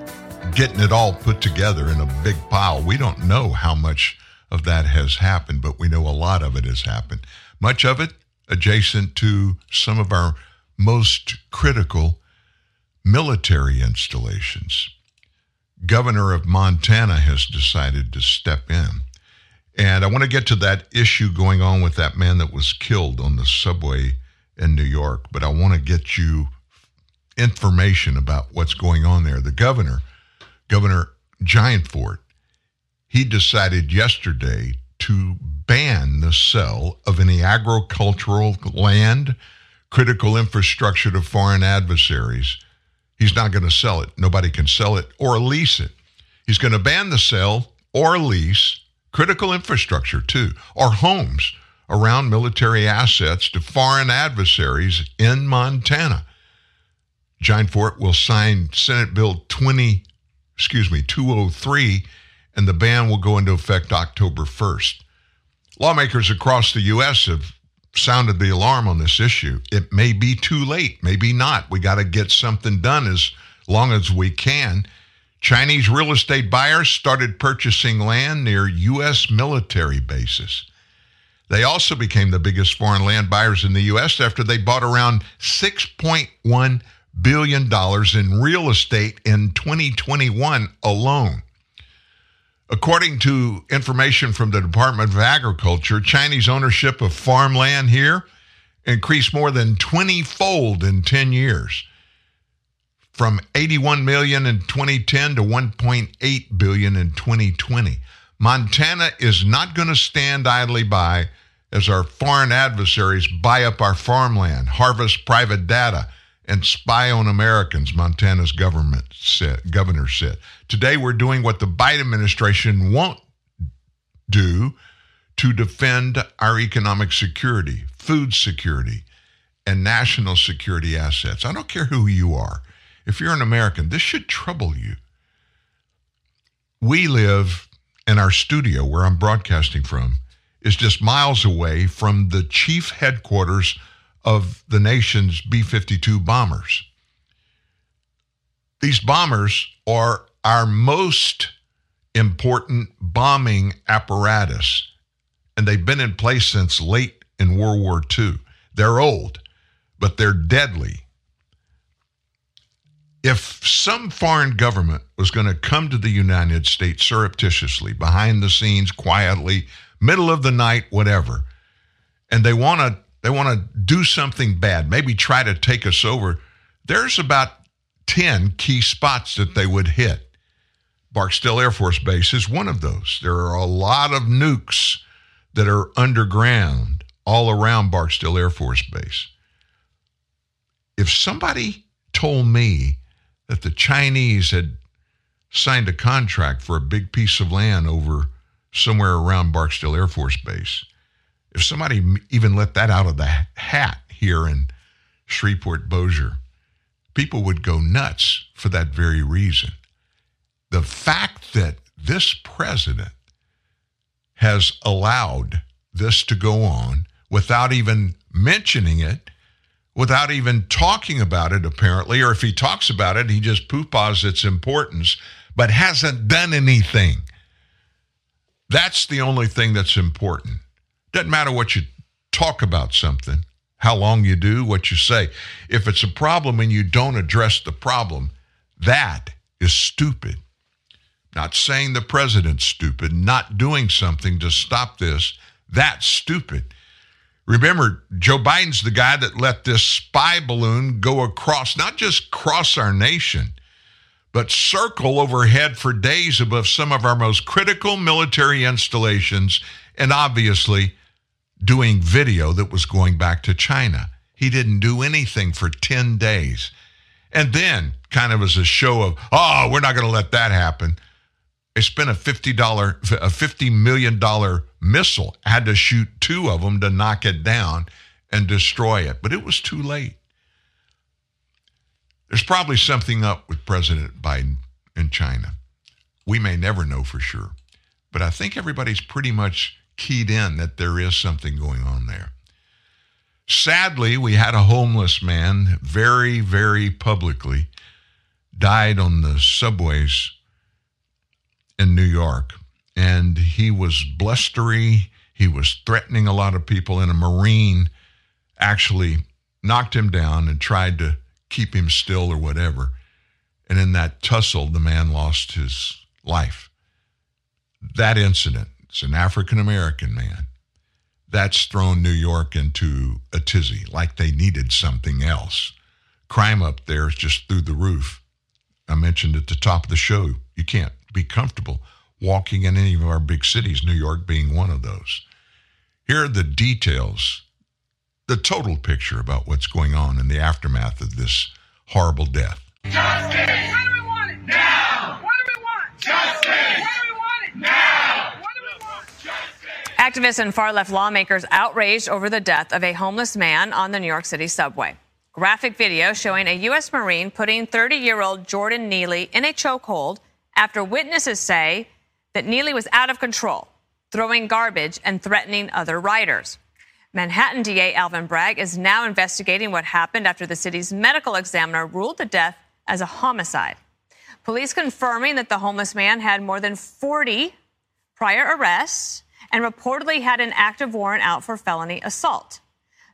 getting it all put together in a big pile. We don't know how much of that has happened, but we know a lot of it has happened. Much of it adjacent to some of our most critical military installations. Governor of Montana has decided to step in. And I want to get to that issue going on with that man that was killed on the subway in New York, but I want to get you information about what's going on there. The governor, Governor Gianforth, he decided yesterday to ban the sale of any agricultural land, critical infrastructure to foreign adversaries. He's not going to sell it. Nobody can sell it or lease it. He's going to ban the sale or lease critical infrastructure, too, or homes around military assets to foreign adversaries in Montana. Gianforth will sign Senate Bill twenty, excuse me, two oh three, and the ban will go into effect October first. Lawmakers across the U S have sounded the alarm on this issue. It may be too late, maybe not. We got to get something done as long as we can. Chinese real estate buyers started purchasing land near U S military bases. They also became the biggest foreign land buyers in the U S after they bought around six point one billion dollars in real estate in twenty twenty-one alone. According to information from the Department of Agriculture, Chinese ownership of farmland here increased more than twenty-fold in ten years, from eighty-one million in twenty ten to one point eight billion in twenty twenty. Montana is not going to stand idly by as our foreign adversaries buy up our farmland, harvest private data, and spy on Americans, Montana's government said, governor said. Today, we're doing what the Biden administration won't do to defend our economic security, food security, and national security assets. I don't care who you are. If you're an American, this should trouble you. We live in our studio where I'm broadcasting from is just miles away from the chief headquarters of the nation's B fifty-two bombers. These bombers are our most important bombing apparatus, and they've been in place since late in World War Two. They're old, but they're deadly. If some foreign government was going to come to the United States surreptitiously, behind the scenes, quietly, middle of the night, whatever, and they want to They want to do something bad, maybe try to take us over. There's about ten key spots that they would hit. Barksdale Air Force Base is one of those. There are a lot of nukes that are underground all around Barksdale Air Force Base. If somebody told me that the Chinese had signed a contract for a big piece of land over somewhere around Barksdale Air Force Base, if somebody even let that out of the hat here in Shreveport, Bossier, people would go nuts for that very reason. The fact that this president has allowed this to go on without even mentioning it, without even talking about it, apparently, or if he talks about it, he just pooh-poohs its importance, but hasn't done anything. That's the only thing that's important. Doesn't matter what you talk about something, how long you do, what you say. If it's a problem and you don't address the problem, that is stupid. Not saying the president's stupid, not doing something to stop this, that's stupid. Remember, Joe Biden's the guy that let this spy balloon go across, not just cross our nation, but circle overhead for days above some of our most critical military installations, and obviously doing video that was going back to China. He didn't do anything for ten days. And then, kind of as a show of, oh, we're not going to let that happen, they spent a fifty million dollars missile, had to shoot two of them to knock it down and destroy it. But it was too late. There's probably something up with President Biden in China. We may never know for sure. But I think everybody's pretty much keyed in that there is something going on there. Sadly, we had a homeless man very, very publicly died on the subways in New York. And he was blustery. He was threatening a lot of people. And a Marine actually knocked him down and tried to keep him still or whatever. And in that tussle, the man lost his life. That incident, it's an African-American man. That's thrown New York into a tizzy, like they needed something else. Crime up there is just through the roof. I mentioned at the top of the show, you can't be comfortable walking in any of our big cities, New York being one of those. Here are the details, the total picture about what's going on in the aftermath of this horrible death. Justice! Why do we want it? Now! What do we want? Justice! Why do we want it? Now! Activists and far-left lawmakers outraged over the death of a homeless man on the New York City subway. Graphic video showing a U S Marine putting thirty-year-old Jordan Neely in a chokehold after witnesses say that Neely was out of control, throwing garbage and threatening other riders. Manhattan D A Alvin Bragg is now investigating what happened after the city's medical examiner ruled the death as a homicide. Police confirming that the homeless man had more than forty prior arrests and reportedly had an active warrant out for felony assault.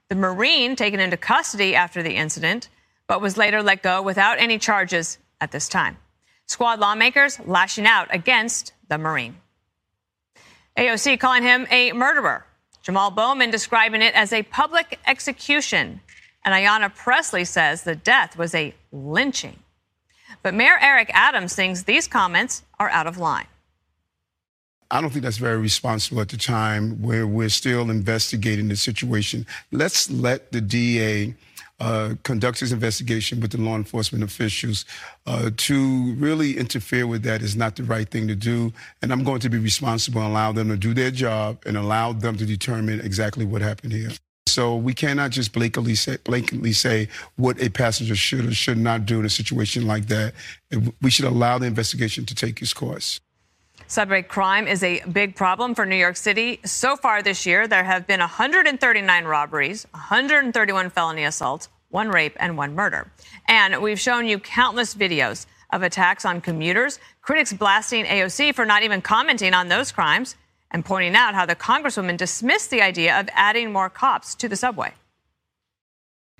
The Marine taken into custody after the incident, but was later let go without any charges at this time. Squad lawmakers lashing out against the Marine. A O C calling him a murderer. Jamal Bowman describing it as a public execution. And Ayanna Pressley says the death was a lynching. But Mayor Eric Adams thinks these comments are out of line. I don't think that's very responsible at the time where we're still investigating the situation. Let's let the D A uh, conduct his investigation with the law enforcement officials. Uh, to really interfere with that is not the right thing to do. And I'm going to be responsible and allow them to do their job and allow them to determine exactly what happened here. So we cannot just blatantly say, blatantly say what a passenger should or should not do in a situation like that. We should allow the investigation to take its course. Subway crime is a big problem for New York City. So far this year, there have been one hundred thirty-nine robberies, one hundred thirty-one felony assaults, one rape, and one murder. And we've shown you countless videos of attacks on commuters, critics blasting A O C for not even commenting on those crimes, and pointing out how the Congresswoman dismissed the idea of adding more cops to the subway.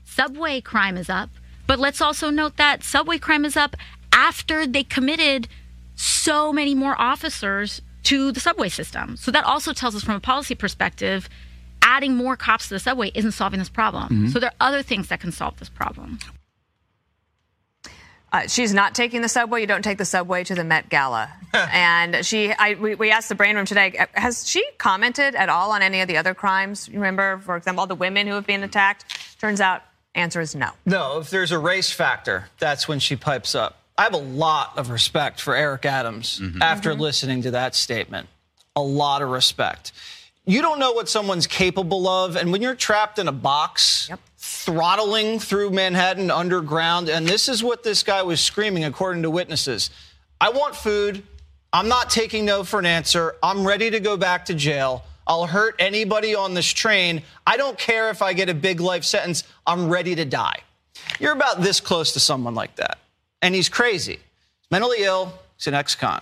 Subway crime is up, but let's also note that subway crime is up after they committed so many more officers to the subway system. So that also tells us from a policy perspective, adding more cops to the subway isn't solving this problem. Mm-hmm. So there are other things that can solve this problem. Uh, she's not taking the subway. You don't take the subway to the Met Gala. And she, I, we, we asked the Brain Room today, has she commented at all on any of the other crimes? You remember, for example, all the women who have been attacked? Turns out, answer is no. No, if there's a race factor, that's when she pipes up. I have a lot of respect for Eric Adams mm-hmm. after mm-hmm. listening to that statement. A lot of respect. You don't know what someone's capable of. And when you're trapped in a box, yep. throttling through Manhattan underground, and this is what this guy was screaming, according to witnesses. I want food. I'm not taking no for an answer. I'm ready to go back to jail. I'll hurt anybody on this train. I don't care if I get a big life sentence. I'm ready to die. You're about this close to someone like that. And he's crazy, mentally ill, he's an ex-con.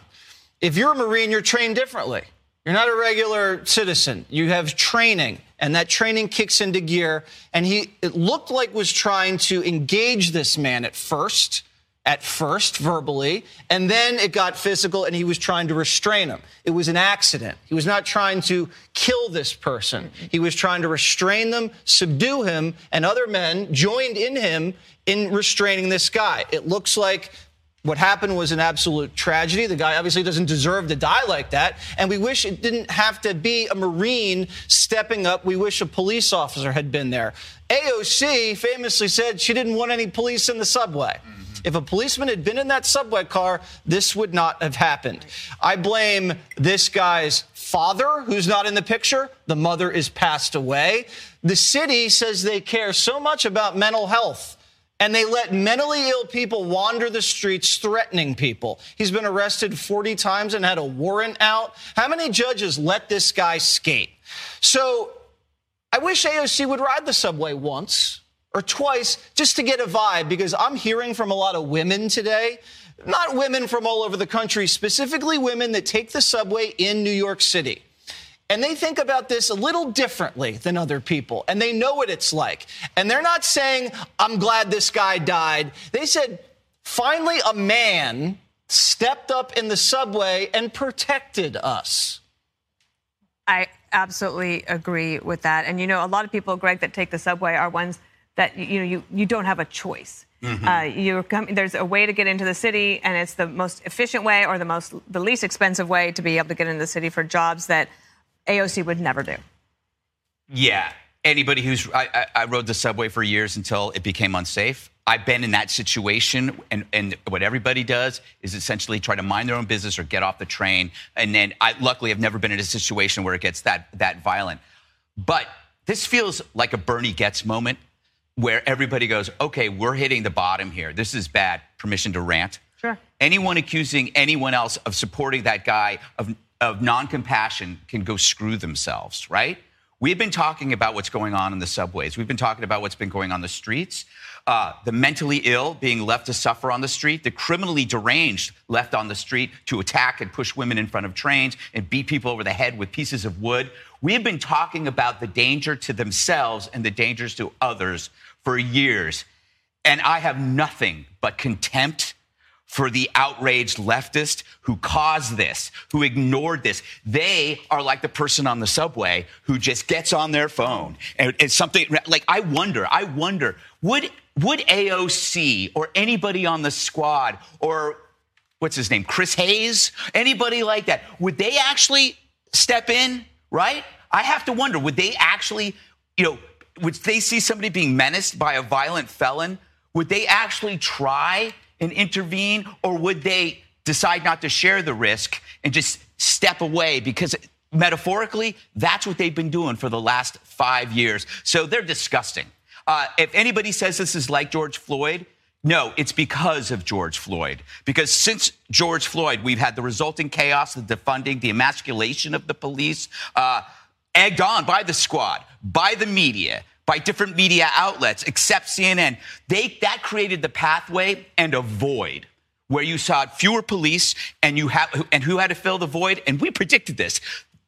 If you're a Marine, you're trained differently. You're not a regular citizen. You have training, and that training kicks into gear. And he, it looked like, was trying to engage this man at first, at first, verbally, and then it got physical, and he was trying to restrain him. It was an accident. He was not trying to kill this person. He was trying to restrain them, subdue him, and other men joined in him in restraining this guy. It looks like what happened was an absolute tragedy. The guy obviously doesn't deserve to die like that. And we wish it didn't have to be a Marine stepping up. We wish a police officer had been there. A O C famously said she didn't want any police in the subway. Mm-hmm. If a policeman had been in that subway car, this would not have happened. I blame this guy's father, who's not in the picture. The mother is passed away. The city says they care so much about mental health. And they let mentally ill people wander the streets threatening people. He's been arrested forty times and had a warrant out. How many judges let this guy skate? So I wish A O C would ride the subway once or twice just to get a vibe, because I'm hearing from a lot of women today, not women from all over the country, specifically women that take the subway in New York City. And they think about this a little differently than other people, and they know what it's like. And they're not saying, I'm glad this guy died. They said, finally, a man stepped up in the subway and protected us. I absolutely agree with that. And, you know, a lot of people, Greg, that take the subway are ones that, you know, you, you don't have a choice. Mm-hmm. Uh, you're com- there's a way to get into the city, and it's the most efficient way or the most the least expensive way to be able to get into the city for jobs that A O C would never do. Yeah, anybody who's I, I, I rode the subway for years until it became unsafe. I've been in that situation, and, and what everybody does is essentially try to mind their own business or get off the train. And then, I luckily, I've never been in a situation where it gets that that violent. But this feels like a Bernie Getz moment, where everybody goes, "Okay, we're hitting the bottom here. This is bad." Permission to rant. Sure. Anyone accusing anyone else of supporting that guy of of non-compassion can go screw themselves, right? We've been talking about what's going on in the subways. We've been talking about what's been going on in the streets. Uh, the mentally ill being left to suffer on the street. The criminally deranged left on the street to attack and push women in front of trains and beat people over the head with pieces of wood. We've been talking about the danger to themselves and the dangers to others for years. And I have nothing but contempt for the outraged leftist who caused this, who ignored this. They are like the person on the subway who just gets on their phone. And it's something like, I wonder, I wonder, would would A O C or anybody on the squad or what's his name, Chris Hayes, anybody like that, would they actually step in, right? I have to wonder, would they actually, you know, would they see somebody being menaced by a violent felon? Would they actually try and intervene, or would they decide not to share the risk and just step away? Because metaphorically, that's what they've been doing for the last five years. So they're disgusting. Uh, if anybody says this is like George Floyd, no, it's because of George Floyd. Because since George Floyd, we've had the resulting chaos, the defunding, the emasculation of the police, uh, egged on by the squad, by the media, by different media outlets, except C N N. They, that created the pathway and a void where you saw fewer police and you have, and who had to fill the void. And we predicted this.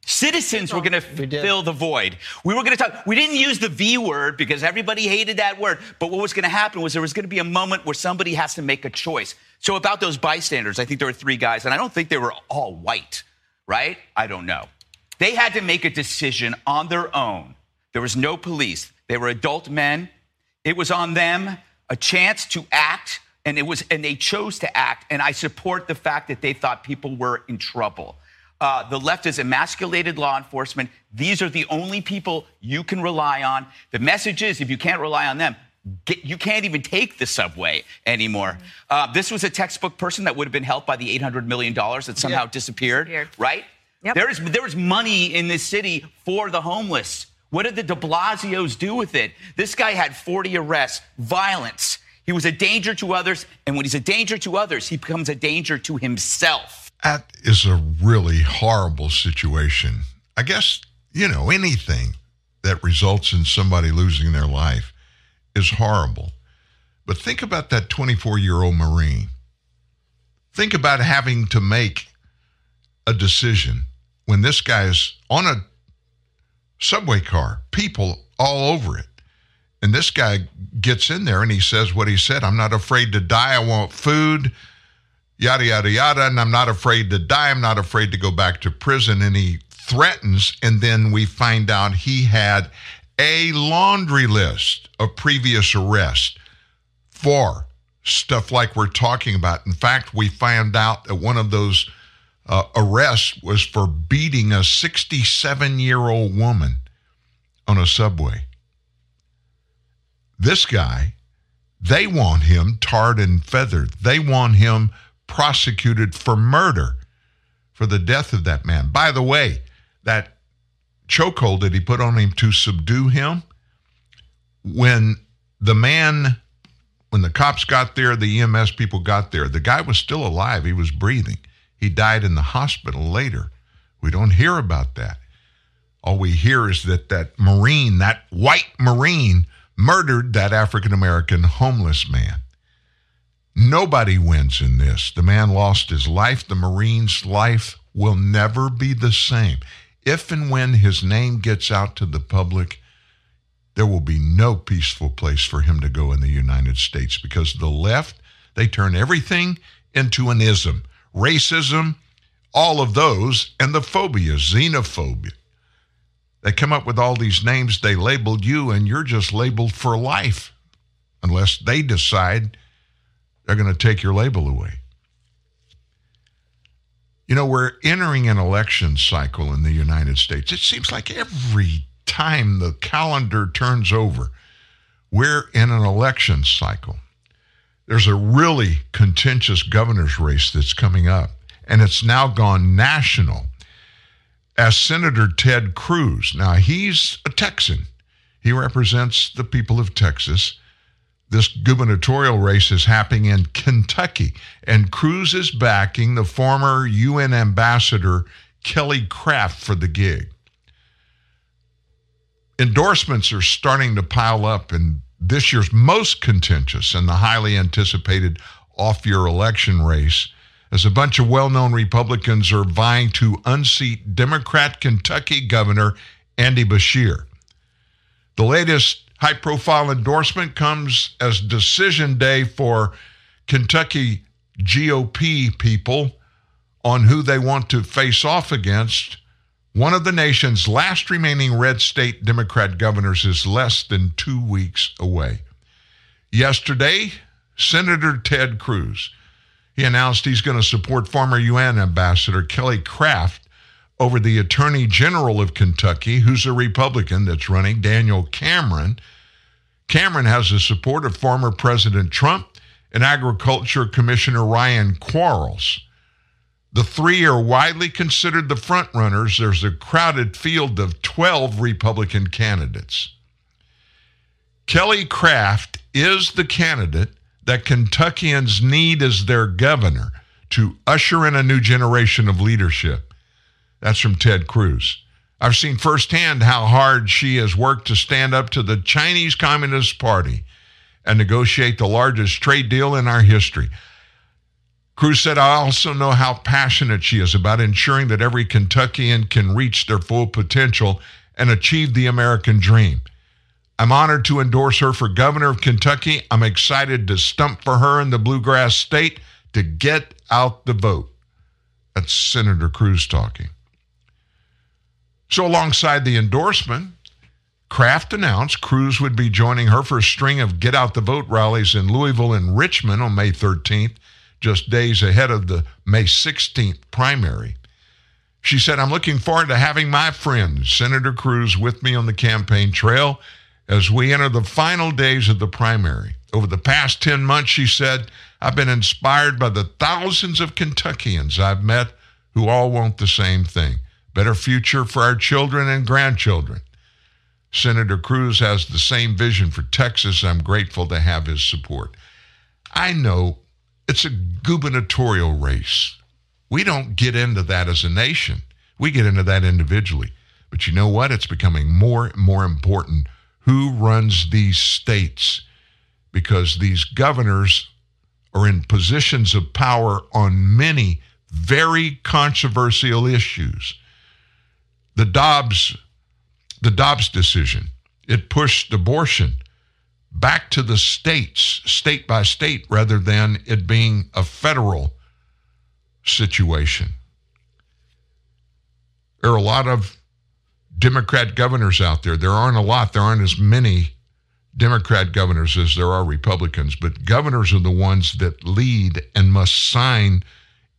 Citizens were going to fill the void. We were going to talk. We didn't use the V word because everybody hated that word. But what was going to happen was there was going to be a moment where somebody has to make a choice. So about those bystanders, I think there were three guys, and I don't think they were all white, right? I don't know. They had to make a decision on their own. There was no police. They were adult men. It was on them, a chance to act, and it was, and they chose to act. And I support the fact that they thought people were in trouble. Uh, the left has emasculated law enforcement. These are the only people you can rely on. The message is, if you can't rely on them, get, you can't even take the subway anymore. Mm-hmm. Uh, this was a textbook person that would have been helped by the eight hundred million dollars that somehow yep. disappeared, disappeared, right? Yep. There is, there is money in this city for the homeless. What did the de Blasios do with it? This guy had forty arrests, violence. He was a danger to others. And when he's a danger to others, he becomes a danger to himself. That is a really horrible situation. I guess, you know, anything that results in somebody losing their life is horrible. But think about that twenty-four-year-old Marine. Think about having to make a decision when this guy is on a subway car, people all over it. And this guy gets in there and he says what he said. I'm not afraid to die. I want food, yada, yada, yada. And I'm not afraid to die. I'm not afraid to go back to prison. And he threatens. And then we find out he had a laundry list of previous arrests for stuff like we're talking about. In fact, we found out that one of those Uh, arrest was for beating a sixty-seven-year-old woman on a subway. This guy, they want him tarred and feathered. They want him prosecuted for murder for the death of that man. By the way, that chokehold that he put on him to subdue him, when the man When the cops got there, the E M S people got there. The guy was still alive. He was breathing. He died in the hospital later. We don't hear about that. All we hear is that that Marine, that white Marine, murdered that African-American homeless man. Nobody wins in this. The man lost his life. The Marine's life will never be the same. If and when his name gets out to the public, there will be no peaceful place for him to go in the United States, because the left, they turn everything into an ism. Racism, all of those, and the phobia, xenophobia. They come up with all these names. They labeled you, and you're just labeled for life unless they decide they're going to take your label away. You know, we're entering an election cycle in the United States. It seems like every time the calendar turns over, we're in an election cycle. There's a really contentious governor's race that's coming up, and it's now gone national. As Senator Ted Cruz, now he's a Texan. He represents the people of Texas. This gubernatorial race is happening in Kentucky, and Cruz is backing the former U N ambassador Kelly Craft for the gig. Endorsements are starting to pile up in this year's most contentious and the highly anticipated off-year election race, as a bunch of well-known Republicans are vying to unseat Democrat Kentucky Governor Andy Beshear. The latest high-profile endorsement comes as decision day for Kentucky G O P people on who they want to face off against. One of the nation's last remaining red state Democrat governors is less than two weeks away. Yesterday, Senator Ted Cruz, he announced he's going to support former U N Ambassador Kelly Craft over the Attorney General of Kentucky, who's a Republican that's running, Daniel Cameron. Cameron has the support of former President Trump and Agriculture Commissioner Ryan Quarles. The three are widely considered the frontrunners. There's a crowded field of twelve Republican candidates. Kelly Craft is the candidate that Kentuckians need as their governor to usher in a new generation of leadership. That's from Ted Cruz. I've seen firsthand how hard she has worked to stand up to the Chinese Communist Party and negotiate the largest trade deal in our history. Cruz said, I also know how passionate she is about ensuring that every Kentuckian can reach their full potential and achieve the American dream. I'm honored to endorse her for governor of Kentucky. I'm excited to stump for her in the bluegrass state to get out the vote. That's Senator Cruz talking. So alongside the endorsement, Craft announced Cruz would be joining her for a string of get out the vote rallies in Louisville and Richmond on May thirteenth, just days ahead of the May sixteenth primary. She said, I'm looking forward to having my friend, Senator Cruz, with me on the campaign trail as we enter the final days of the primary. Over the past ten months, she said, I've been inspired by the thousands of Kentuckians I've met who all want the same thing, better future for our children and grandchildren. Senator Cruz has the same vision for Texas. I'm grateful to have his support. I know it's a gubernatorial race. We don't get into that as a nation. We get into that individually. But you know what? It's becoming more and more important who runs these states, because these governors are in positions of power on many very controversial issues. The Dobbs, the Dobbs decision, it pushed abortion back to the states, state by state, rather than it being a federal situation. There are a lot of Democrat governors out there. There aren't a lot. There aren't as many Democrat governors as there are Republicans, but governors are the ones that lead and must sign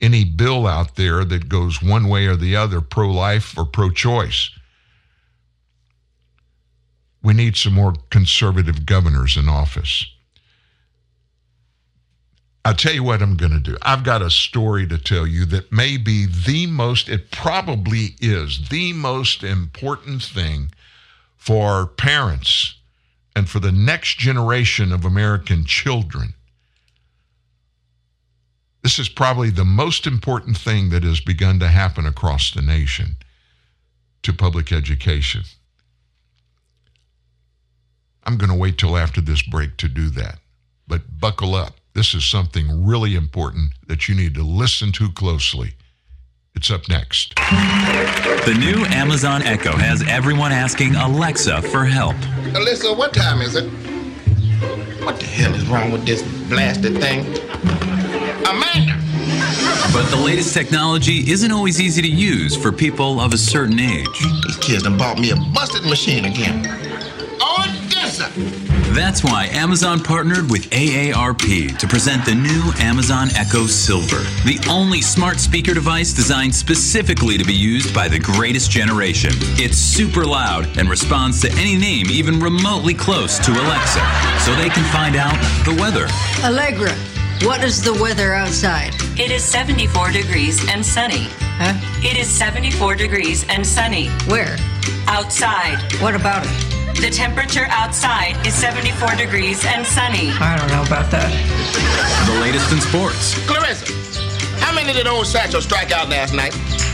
any bill out there that goes one way or the other, pro-life or pro-choice. We need some more conservative governors in office. I'll tell you what I'm going to do. I've got a story to tell you that may be the most, it probably is the most important thing for parents and for the next generation of American children. This is probably the most important thing that has begun to happen across the nation to public education. I'm going to wait till after this break to do that, but buckle up. This is something really important that you need to listen to closely. It's up next. The new Amazon Echo has everyone asking Alexa for help. Alexa, what time is it? What the hell is wrong with this blasted thing? Amanda! But the latest technology isn't always easy to use for people of a certain age. These kids done bought me a busted machine again. Oh, this! That's why Amazon partnered with A A R P to present the new Amazon Echo Silver, the only smart speaker device designed specifically to be used by the greatest generation. It's super loud and responds to any name even remotely close to Alexa, so they can find out the weather. Allegra, what is the weather outside? It is seventy-four degrees and sunny. Huh? It is seventy-four degrees and sunny. Where? Outside. What about it? The temperature outside is seventy-four degrees and sunny. I don't know about that. The latest in sports. Clarissa, how many did old Satchel strike out last night?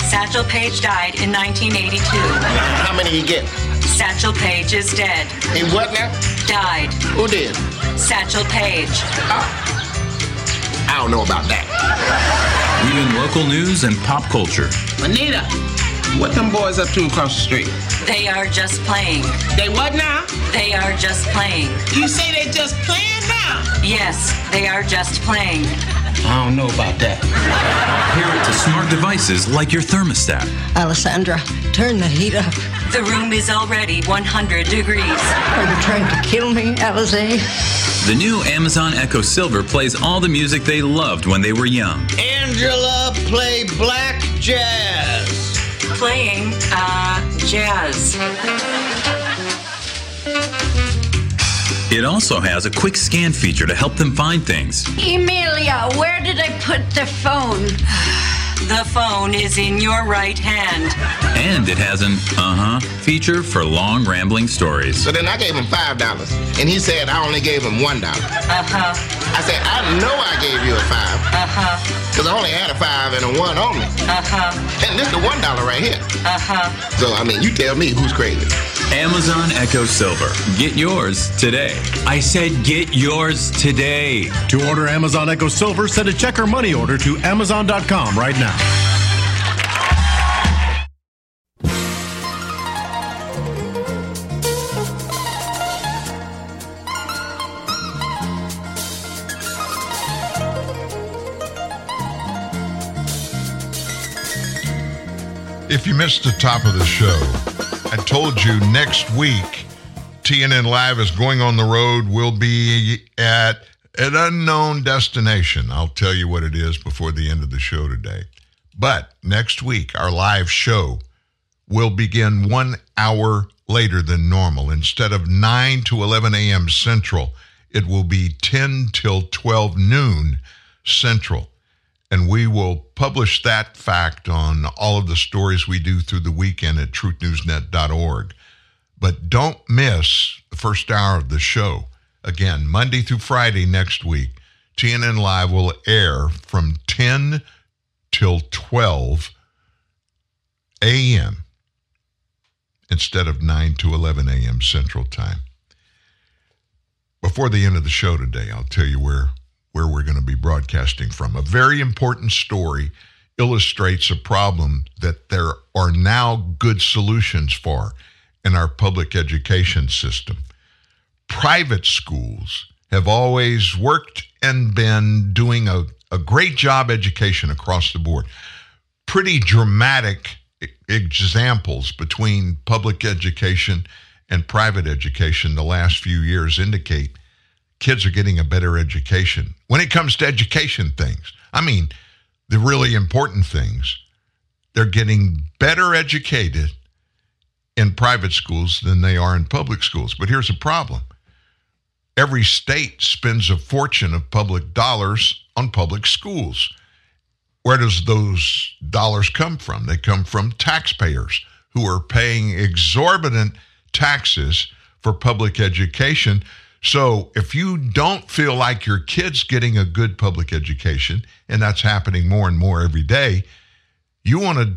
Satchel Paige died in nineteen eighty-two. How many he get? Satchel Paige is dead. He what now? Died. Who did? Satchel Paige. Oh. I don't know about that. Even local news and pop culture. Anita, what them boys up to across the street? They are just playing. They what now? They are just playing. You say they just playing now? Yes, they are just playing. I don't know about that. Pair it to smart devices like your thermostat. Alessandra, turn the heat up. The room is already one hundred degrees. Are you trying to kill me, Alizé? The new Amazon Echo Silver plays all the music they loved when they were young. Angela, play black jazz. Playing uh, jazz. It also has a quick scan feature to help them find things. Emilia, where did I put the phone? The phone is in your right hand. And it has an uh-huh feature for long, rambling stories. So then I gave him five dollars, and he said I only gave him one dollar. Uh-huh. I said, I know I gave you a five. Uh-huh. Because I only had a five and a one on me. Uh-huh. And this is the one dollar right here. Uh-huh. So, I mean, you tell me who's crazy. Amazon Echo Silver. Get yours today. I said get yours today. To order Amazon Echo Silver, send a check or money order to Amazon dot com right now. If you missed the top of the show, I told you next week, T N N Live is going on the road. We'll be at an unknown destination. I'll tell you what it is before the end of the show today. But next week, our live show will begin one hour later than normal. Instead of nine to eleven a.m. Central, it will be ten till twelve noon Central. And we will publish that fact on all of the stories we do through the weekend at Truth News Net dot org. But don't miss the first hour of the show. Again, Monday through Friday next week, T N N Live will air from ten till twelve a.m. instead of nine to eleven a.m. Central Time. Before the end of the show today, I'll tell you where... where we're going to be broadcasting from. A very important story illustrates a problem that there are now good solutions for in our public education system. Private schools have always worked and been doing a, a great job education across the board. Pretty dramatic examples between public education and private education the last few years indicate kids are getting a better education. When it comes to education things, I mean, the really important things, they're getting better educated in private schools than they are in public schools. But here's a problem. Every state spends a fortune of public dollars on public schools. Where does those dollars come from? They come from taxpayers who are paying exorbitant taxes for public education. So if you don't feel like your kid's getting a good public education, and that's happening more and more every day, you want to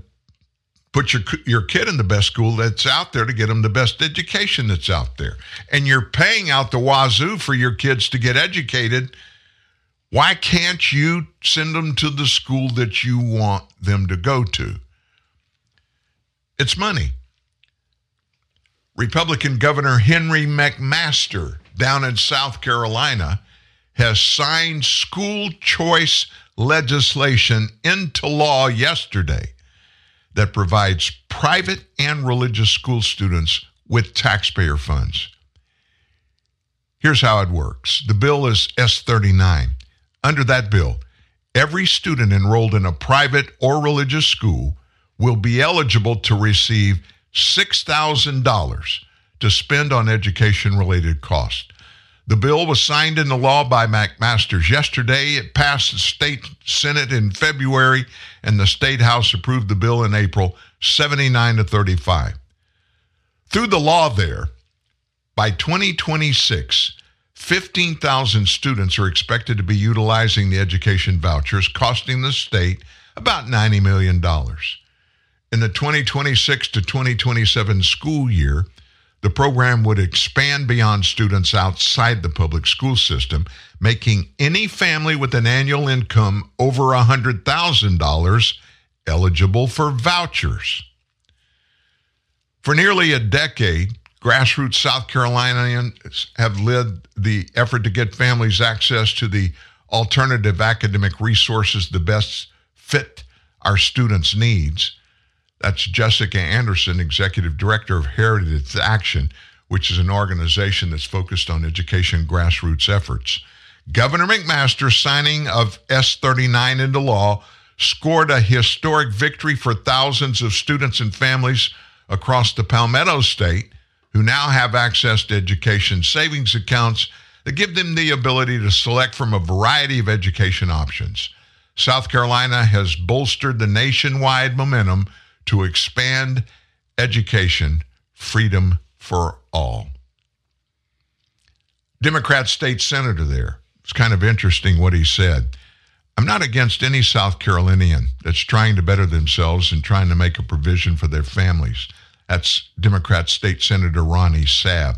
put your your kid in the best school that's out there to get them the best education that's out there. And you're paying out the wazoo for your kids to get educated. Why can't you send them to the school that you want them to go to? It's money. Republican Governor Henry McMaster down in South Carolina has signed school choice legislation into law yesterday that provides private and religious school students with taxpayer funds. Here's how it works. The bill is S thirty-nine. Under that bill, every student enrolled in a private or religious school will be eligible to receive six thousand dollars to spend on education-related costs. The bill was signed into law by McMaster yesterday. It passed the state Senate in February, and the state House approved the bill in April, seventy-nine to thirty-five. Through the law there, by twenty twenty-six, fifteen thousand students are expected to be utilizing the education vouchers, costing the state about ninety million dollars. In the twenty twenty-six to twenty twenty-seven school year, the program would expand beyond students outside the public school system, making any family with an annual income over one hundred thousand dollars eligible for vouchers. For nearly a decade, grassroots South Carolinians have led the effort to get families access to the alternative academic resources that best fit our students' needs. That's Jessica Anderson, Executive Director of Heritage Action, which is an organization that's focused on education grassroots efforts. Governor McMaster's signing of S thirty-nine into law scored a historic victory for thousands of students and families across the Palmetto State who now have access to education savings accounts that give them the ability to select from a variety of education options. South Carolina has bolstered the nationwide momentum to expand education, freedom for all. Democrat state senator there. It's kind of interesting what he said. I'm not against any South Carolinian that's trying to better themselves and trying to make a provision for their families. That's Democrat state senator Ronnie Sabb.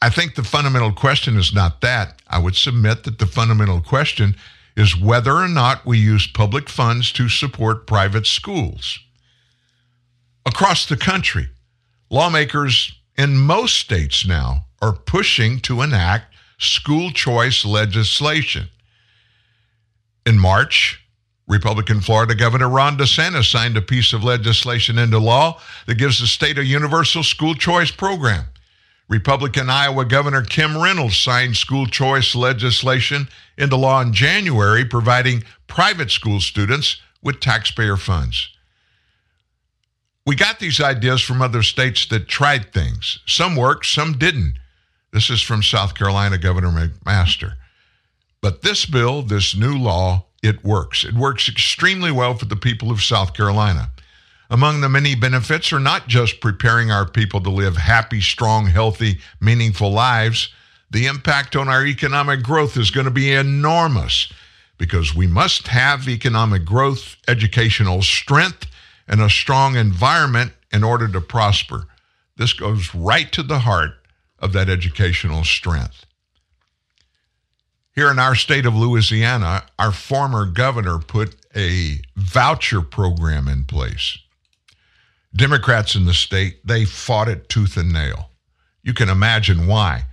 I think the fundamental question is not that. I would submit that the fundamental question is whether or not we use public funds to support private schools. Across the country, lawmakers in most states now are pushing to enact school choice legislation. In March, Republican Florida Governor Ron DeSantis signed a piece of legislation into law that gives the state a universal school choice program. Republican Iowa Governor Kim Reynolds signed school choice legislation into law in January, providing private school students with taxpayer funds. We got these ideas from other states that tried things. Some worked, some didn't. This is from South Carolina Governor McMaster. But this bill, this new law, it works. It works extremely well for the people of South Carolina. Among the many benefits are not just preparing our people to live happy, strong, healthy, meaningful lives. The impact on our economic growth is going to be enormous because we must have economic growth, educational strength, and a strong environment in order to prosper. This goes right to the heart of that educational strength. Here in our state of Louisiana, our former governor put a voucher program in place. Democrats in the state, they fought it tooth and nail. You can imagine why.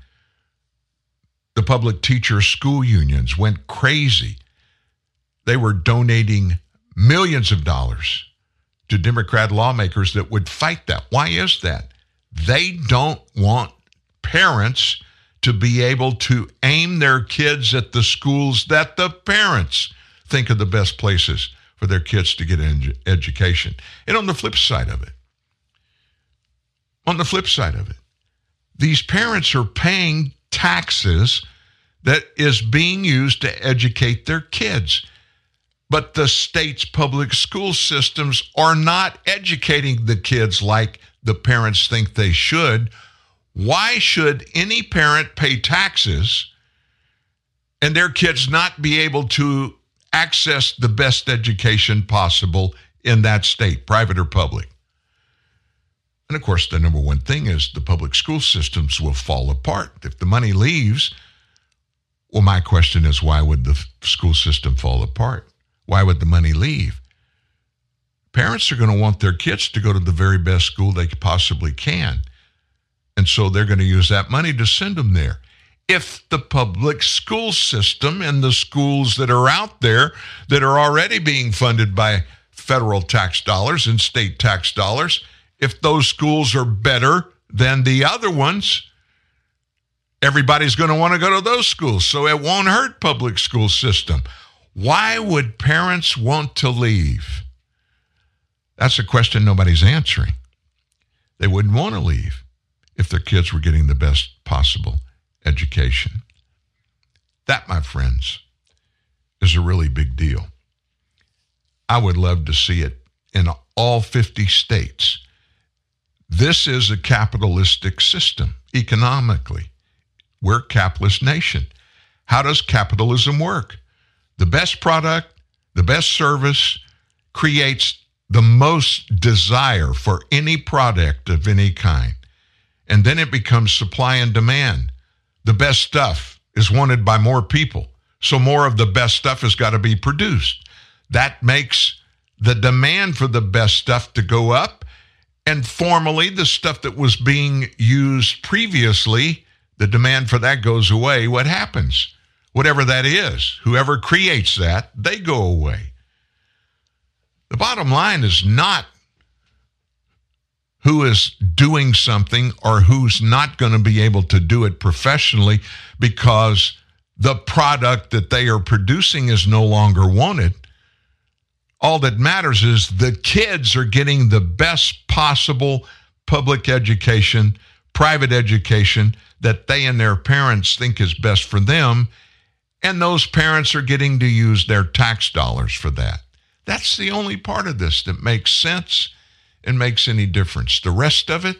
The public teacher school unions went crazy. They were donating millions of dollars to Democrat lawmakers that would fight that. Why is that? They don't want parents to be able to aim their kids at the schools that the parents think are the best places for their kids to get an education. And on the flip side of it, on the flip side of it, these parents are paying taxes that is being used to educate their kids. But the state's public school systems are not educating the kids like the parents think they should. Why should any parent pay taxes and their kids not be able to access the best education possible in that state, private or public? And of course, the number one thing is the public school systems will fall apart. If the money leaves, well, my question is, why would the school system fall apart? Why would the money leave? Parents are going to want their kids to go to the very best school they possibly can. And so they're going to use that money to send them there. If the public school system and the schools that are out there that are already being funded by federal tax dollars and state tax dollars, if those schools are better than the other ones, everybody's going to want to go to those schools. So it won't hurt public school system. Why would parents want to leave? That's a question nobody's answering. They wouldn't want to leave if their kids were getting the best possible education. That, my friends, is a really big deal. I would love to see it in all fifty states. This is a capitalistic system economically. We're a capitalist nation. How does capitalism work? The best product, the best service creates the most desire for any product of any kind. And then it becomes supply and demand. The best stuff is wanted by more people. So more of the best stuff has got to be produced. That makes the demand for the best stuff to go up. And formally, the stuff that was being used previously, the demand for that goes away. What happens? Whatever that is, whoever creates that, they go away. The bottom line is not who is doing something or who's not going to be able to do it professionally because the product that they are producing is no longer wanted. All that matters is the kids are getting the best possible public education, private education that they and their parents think is best for them, and those parents are getting to use their tax dollars for that. That's the only part of this that makes sense and makes any difference. The rest of it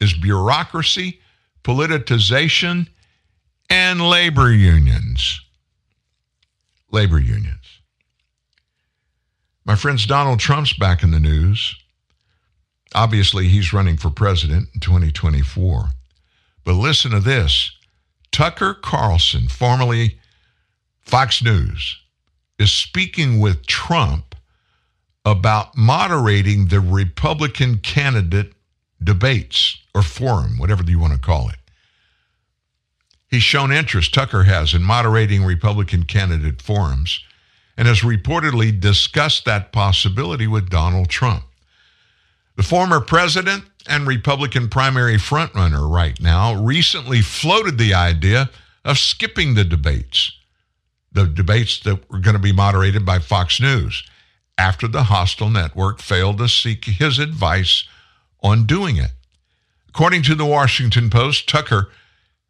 is bureaucracy, politicization, and labor unions. Labor unions. My friends, Donald Trump's back in the news. Obviously, he's running for president in twenty twenty-four. But listen to this. Tucker Carlson, formerly Fox News, is speaking with Trump about moderating the Republican candidate debates or forum, whatever you want to call it. He's shown interest, Tucker has, in moderating Republican candidate forums and has reportedly discussed that possibility with Donald Trump. The former president and Republican primary frontrunner right now recently floated the idea of skipping the debates. The debates that were going to be moderated by Fox News after the hostile network failed to seek his advice on doing it. According to the Washington Post, Tucker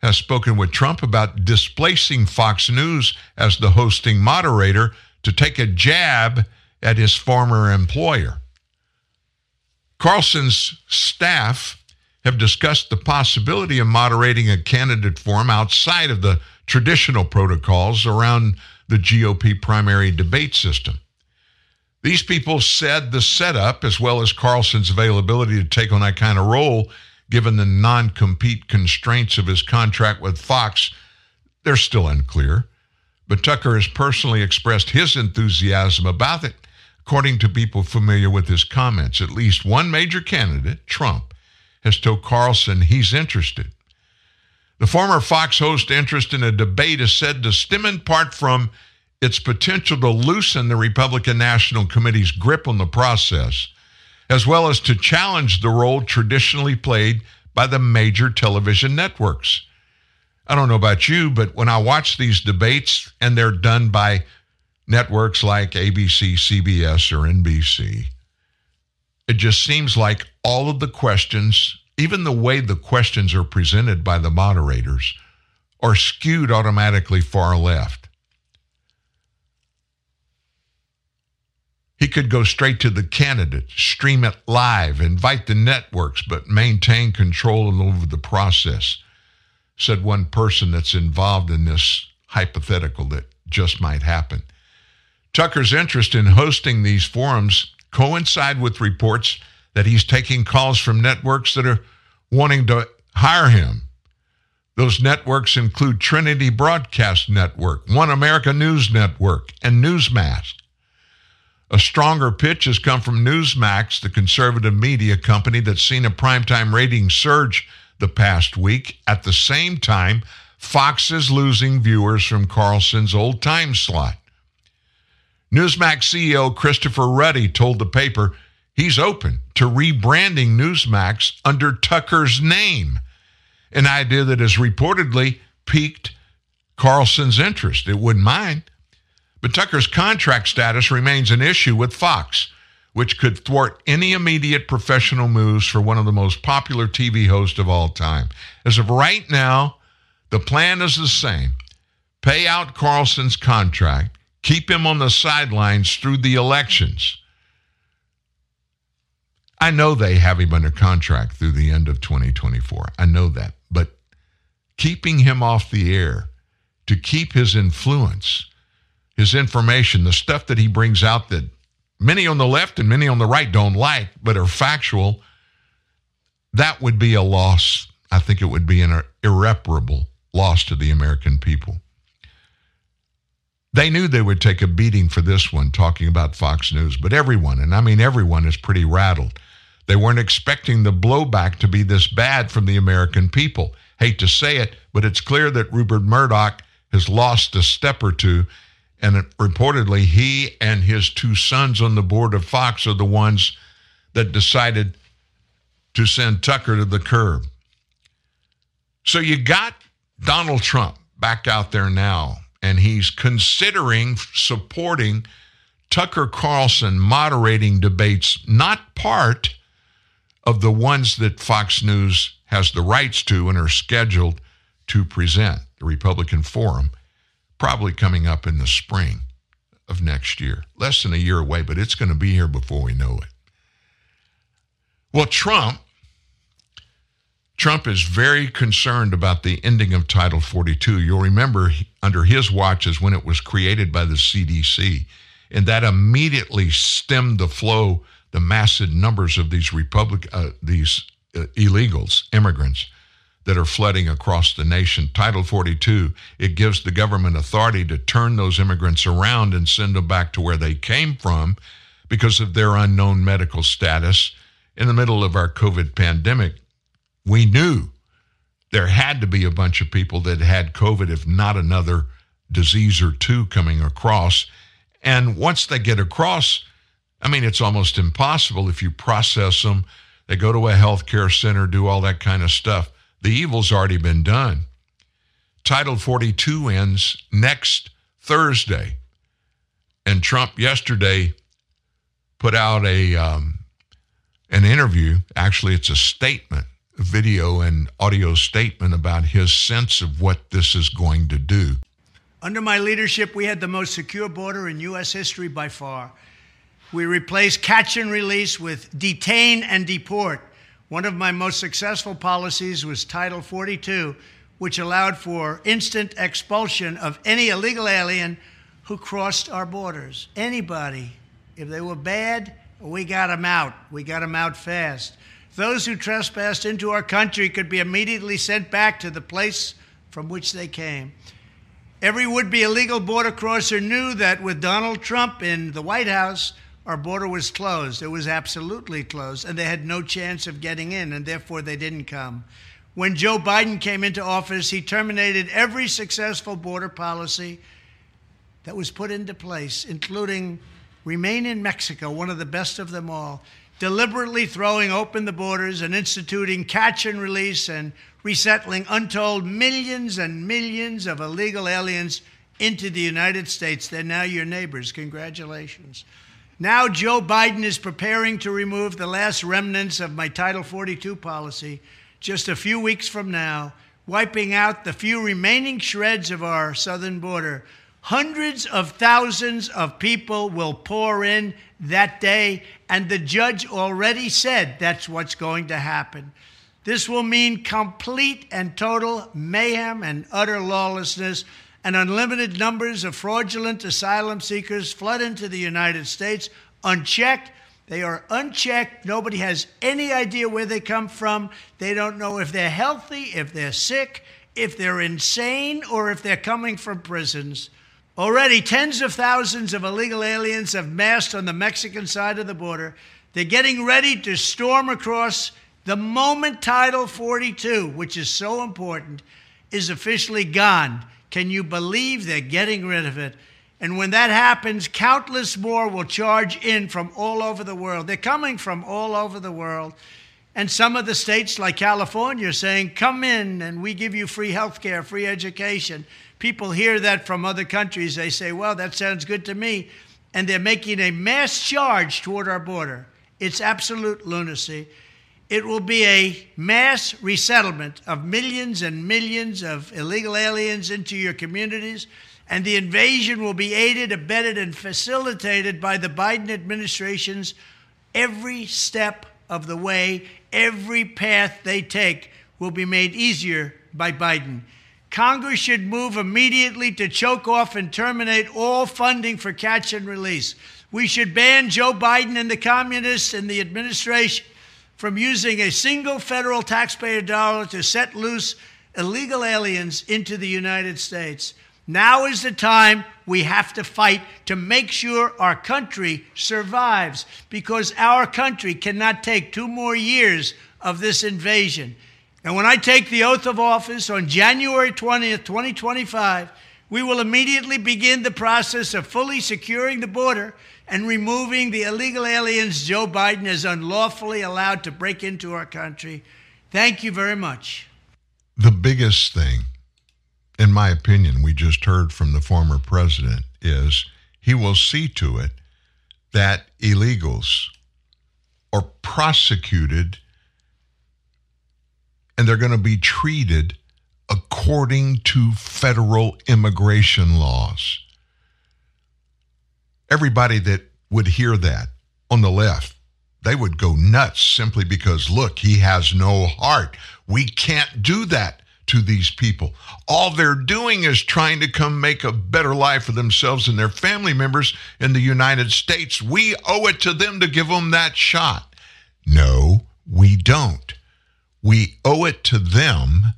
has spoken with Trump about displacing Fox News as the hosting moderator to take a jab at his former employer. Carlson's staff have discussed the possibility of moderating a candidate forum outside of the traditional protocols around the G O P primary debate system. These people said the setup, as well as Carlson's availability to take on that kind of role, given the non-compete constraints of his contract with Fox, they're still unclear. But Tucker has personally expressed his enthusiasm about it. According to people familiar with his comments, at least one major candidate, Trump, has told Carlson he's interested. The former Fox host interest in a debate is said to stem in part from its potential to loosen the Republican National Committee's grip on the process, as well as to challenge the role traditionally played by the major television networks. I don't know about you, but when I watch these debates and they're done by networks like A B C, C B S, or N B C, it just seems like all of the questions, even the way the questions are presented by the moderators, are skewed automatically far left. He could go straight to the candidate, stream it live, invite the networks, but maintain control over the process, said one person that's involved in this hypothetical that just might happen. Tucker's interest in hosting these forums coincide with reports that he's taking calls from networks that are wanting to hire him. Those networks include Trinity Broadcast Network, One America News Network, and Newsmax. A stronger pitch has come from Newsmax, the conservative media company that's seen a primetime rating surge the past week. At the same time, Fox is losing viewers from Carlson's old time slot. Newsmax C E O Christopher Ruddy told the paper he's open to rebranding Newsmax under Tucker's name, an idea that has reportedly piqued Carlson's interest. It wouldn't mind. But Tucker's contract status remains an issue with Fox, which could thwart any immediate professional moves for one of the most popular T V hosts of all time. As of right now, the plan is the same. Pay out Carlson's contract, keep him on the sidelines through the elections. I know they have him under contract through the end of twenty twenty-four. I know that. But keeping him off the air to keep his influence, his information, the stuff that he brings out that many on the left and many on the right don't like but are factual, that would be a loss. I think it would be an irreparable loss to the American people. They knew they would take a beating for this one, talking about Fox News, but everyone, and I mean everyone, is pretty rattled. They weren't expecting the blowback to be this bad from the American people. Hate to say it, but it's clear that Rupert Murdoch has lost a step or two. And reportedly, he and his two sons on the board of Fox are the ones that decided to send Tucker to the curb. So you got Donald Trump back out there now, and he's considering supporting Tucker Carlson moderating debates, not part of the ones that Fox News has the rights to and are scheduled to present, the Republican Forum, probably coming up in the spring of next year. Less than a year away, but it's going to be here before we know it. Well, Trump, Trump is very concerned about the ending of Title forty-two. You'll remember under his watch is when it was created by the C D C, and that immediately stemmed the flow, the massive numbers of these Republic, uh, these uh, illegals, immigrants, that are flooding across the nation. Title forty-two, it gives the government authority to turn those immigrants around and send them back to where they came from because of their unknown medical status. In the middle of our COVID pandemic, we knew there had to be a bunch of people that had COVID, if not another disease or two coming across. And once they get across, I mean, it's almost impossible if you process them. They go to a healthcare center, do all that kind of stuff. The evil's already been done. Title forty-two ends next Thursday. And Trump yesterday put out a um, an interview. Actually, it's a statement, a video and audio statement about his sense of what this is going to do. Under my leadership, we had the most secure border in U S history by far. We replaced catch and release with detain and deport. One of my most successful policies was Title forty-two, which allowed for instant expulsion of any illegal alien who crossed our borders. Anybody, if they were bad, we got them out. We got them out fast. Those who trespassed into our country could be immediately sent back to the place from which they came. Every would-be illegal border crosser knew that with Donald Trump in the White House, our border was closed. It was absolutely closed, and they had no chance of getting in, and therefore they didn't come. When Joe Biden came into office, he terminated every successful border policy that was put into place, including Remain in Mexico, one of the best of them all, deliberately throwing open the borders and instituting catch and release and resettling untold millions and millions of illegal aliens into the United States. They're now your neighbors. Congratulations. Now Joe Biden is preparing to remove the last remnants of my Title forty-two policy just a few weeks from now, wiping out the few remaining shreds of our southern border. Hundreds of thousands of people will pour in that day, and the judge already said that's what's going to happen. This will mean complete and total mayhem and utter lawlessness, and unlimited numbers of fraudulent asylum seekers flood into the United States unchecked. They are unchecked. Nobody has any idea where they come from. They don't know if they're healthy, if they're sick, if they're insane, or if they're coming from prisons. Already, tens of thousands of illegal aliens have massed on the Mexican side of the border. They're getting ready to storm across the moment Title forty-two, which is so important, is officially gone. Can you believe they're getting rid of it? And when that happens, countless more will charge in from all over the world. They're coming from all over the world. And some of the states, like California, are saying, come in and we give you free health care, free education. People hear that from other countries. They say, well, that sounds good to me. And they're making a mass charge toward our border. It's absolute lunacy. It will be a mass resettlement of millions and millions of illegal aliens into your communities. And the invasion will be aided, abetted, and facilitated by the Biden administration's every step of the way. Every path they take will be made easier by Biden. Congress should move immediately to choke off and terminate all funding for catch and release. We should ban Joe Biden and the communists and the administration from using a single federal taxpayer dollar to set loose illegal aliens into the United States. Now is the time we have to fight to make sure our country survives, because our country cannot take two more years of this invasion. And when I take the oath of office on January twentieth, twenty twenty-five, we will immediately begin the process of fully securing the border and removing the illegal aliens Joe Biden has unlawfully allowed to break into our country. Thank you very much. The biggest thing, in my opinion, we just heard from the former president, is he will see to it that illegals are prosecuted and they're going to be treated according to federal immigration laws. Everybody that would hear that on the left, they would go nuts simply because, look, he has no heart. We can't do that to these people. All they're doing is trying to come make a better life for themselves and their family members in the United States. We owe it to them to give them that shot. No, we don't. We owe it to them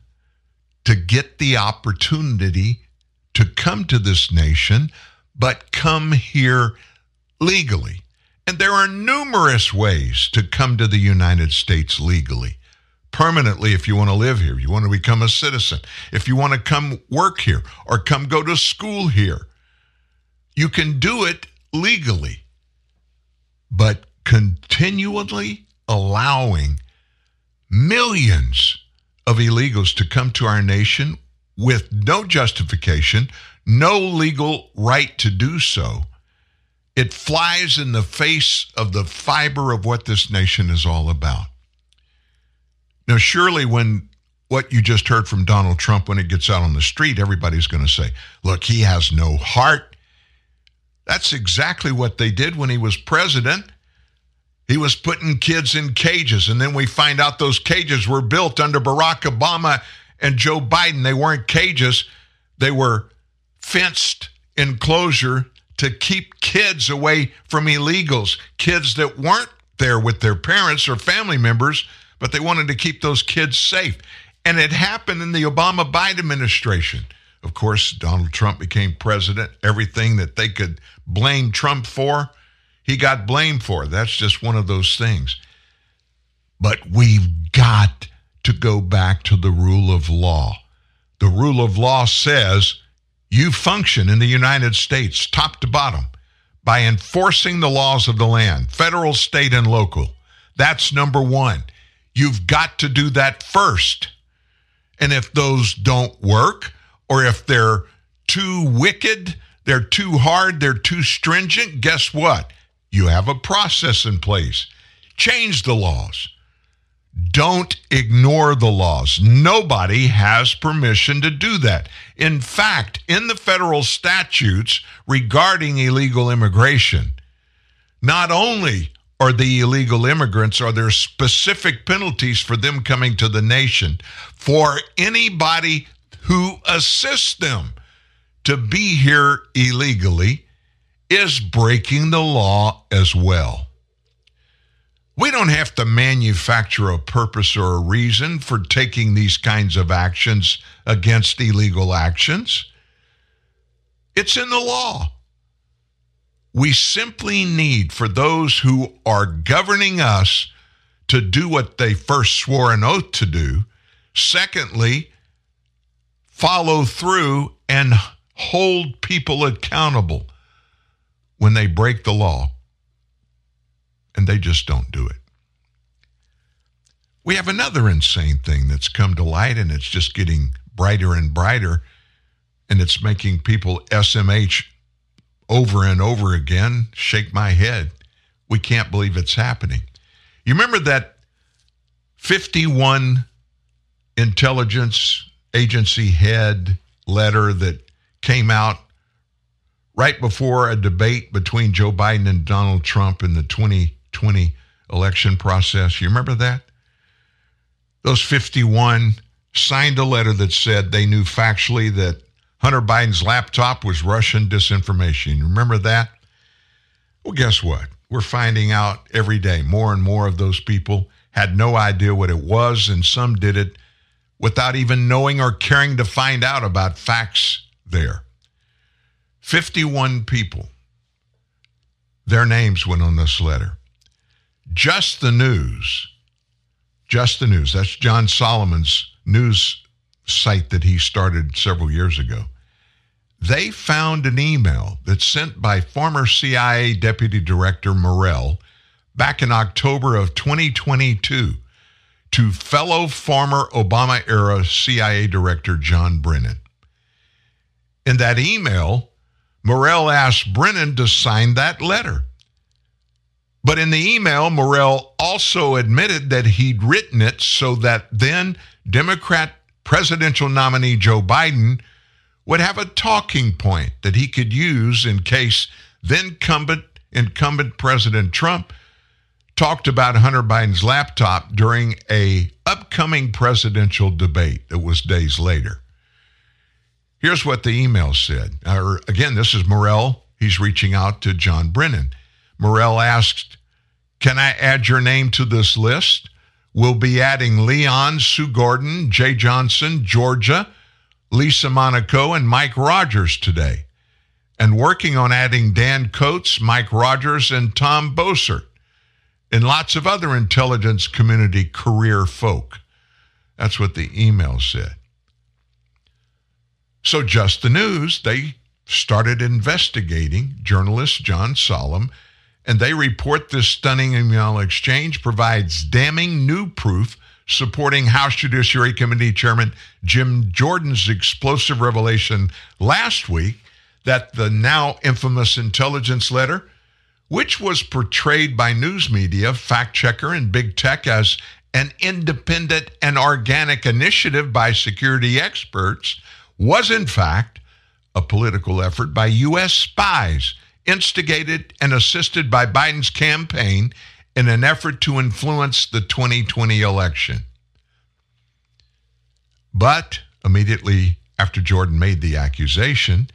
to get the opportunity to come to this nation, but come here legally. And there are numerous ways to come to the United States legally. Permanently, if you want to live here, you want to become a citizen, if you want to come work here or come go to school here, you can do it legally. But continually allowing millions of illegals to come to our nation with no justification, no legal right to do so, it flies in the face of the fiber of what this nation is all about. Now, surely when what you just heard from Donald Trump, when it gets out on the street, everybody's going to say, look, he has no heart. That's exactly what they did when he was president. He was putting kids in cages, and then we find out those cages were built under Barack Obama and Joe Biden. They weren't cages. They were fenced enclosure to keep kids away from illegals, kids that weren't there with their parents or family members, but they wanted to keep those kids safe. And it happened in the Obama-Biden administration. Of course, Donald Trump became president. Everything that they could blame Trump for, he got blamed for. That's just one of those things. But we've got to go back to the rule of law. The rule of law says you function in the United States, top to bottom, by enforcing the laws of the land, federal, state, and local. That's number one. You've got to do that first. And if those don't work, or if they're too wicked, they're too hard, they're too stringent, guess what? You have a process in place. Change the laws. Don't ignore the laws. Nobody has permission to do that. In fact, in the federal statutes regarding illegal immigration, not only are the illegal immigrants, are there specific penalties for them coming to the nation for anybody who assists them to be here illegally is breaking the law as well. We don't have to manufacture a purpose or a reason for taking these kinds of actions against illegal actions. It's in the law. We simply need for those who are governing us to do what they first swore an oath to do. Secondly, follow through and hold people accountable when they break the law. And they just don't do it. We have another insane thing that's come to light, and it's just getting brighter and brighter, and it's making people S M H over and over again, shake my head. We can't believe it's happening. You remember that fifty-one intelligence agency head letter that came out right before a debate between Joe Biden and Donald Trump in the twenty twenty election process? You remember that? Those fifty-one signed a letter that said they knew factually that Hunter Biden's laptop was Russian disinformation. You remember that? Well, guess what? We're finding out every day more and more of those people had no idea what it was, and some did it without even knowing or caring to find out about facts there. fifty-one people, their names went on this letter. Just the News, Just the News, that's John Solomon's news site that he started several years ago. They found an email that's sent by former C I A Deputy Director Morell back in October of twenty twenty-two to fellow former Obama-era C I A Director John Brennan. In that email, Morell asked Brennan to sign that letter. But in the email, Morell also admitted that he'd written it so that then Democrat presidential nominee Joe Biden would have a talking point that he could use in case then incumbent, incumbent President Trump talked about Hunter Biden's laptop during a upcoming presidential debate that was days later. Here's what the email said. Uh, again, this is Morell. He's reaching out to John Brennan. Morell asked, "Can I add your name to this list? We'll be adding Leon, Sue Gordon, Jay Johnson, Georgia, Lisa Monaco, and Mike Rogers today. And working on adding Dan Coates, Mike Rogers, and Tom Bossert, and lots of other intelligence community career folk." That's what the email said. So Just the News, they started investigating journalist John Solomon, and they report this stunning email exchange provides damning new proof supporting House Judiciary Committee Chairman Jim Jordan's explosive revelation last week that the now infamous intelligence letter, which was portrayed by news media, fact checker, and big tech as an independent and organic initiative by security experts, was in fact a political effort by U S spies instigated and assisted by Biden's campaign in an effort to influence the twenty twenty election. But immediately after Jordan made the accusation,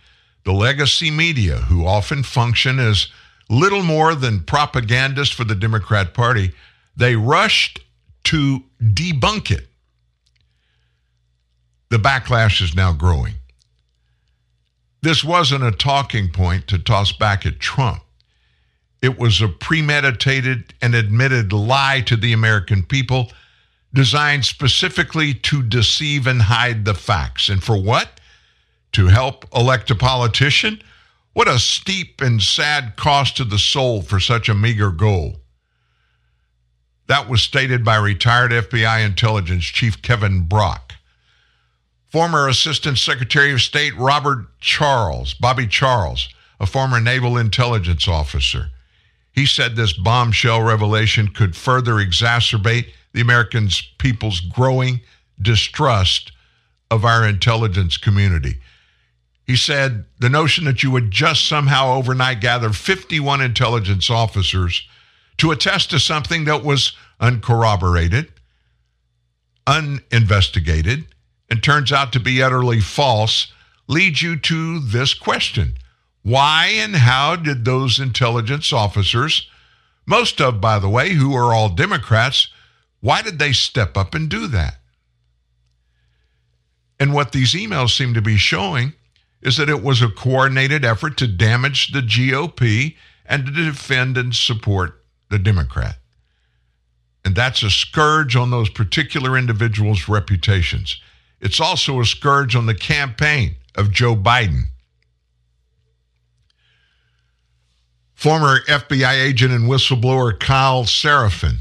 the legacy media, who often function as little more than propagandists for the Democrat Party, they rushed to debunk it. The backlash is now growing. This wasn't a talking point to toss back at Trump. It was a premeditated and admitted lie to the American people designed specifically to deceive and hide the facts. And for what? To help elect a politician? What a steep and sad cost to the soul for such a meager goal. That was stated by retired F B I intelligence chief Kevin Brock, former Assistant Secretary of State Robert Charles, Bobby Charles, a former naval intelligence officer. He said this bombshell revelation could further exacerbate the American people's growing distrust of our intelligence community. He said the notion that you would just somehow overnight gather fifty-one intelligence officers to attest to something that was uncorroborated, uninvestigated, and turns out to be utterly false leads you to this question. Why and how did those intelligence officers, most of, by the way, who are all Democrats, why did they step up and do that? And what these emails seem to be showing is that it was a coordinated effort to damage the G O P and to defend and support the Democrat. And that's a scourge on those particular individuals' reputations. It's also a scourge on the campaign of Joe Biden. Former F B I agent and whistleblower Kyle Serafin,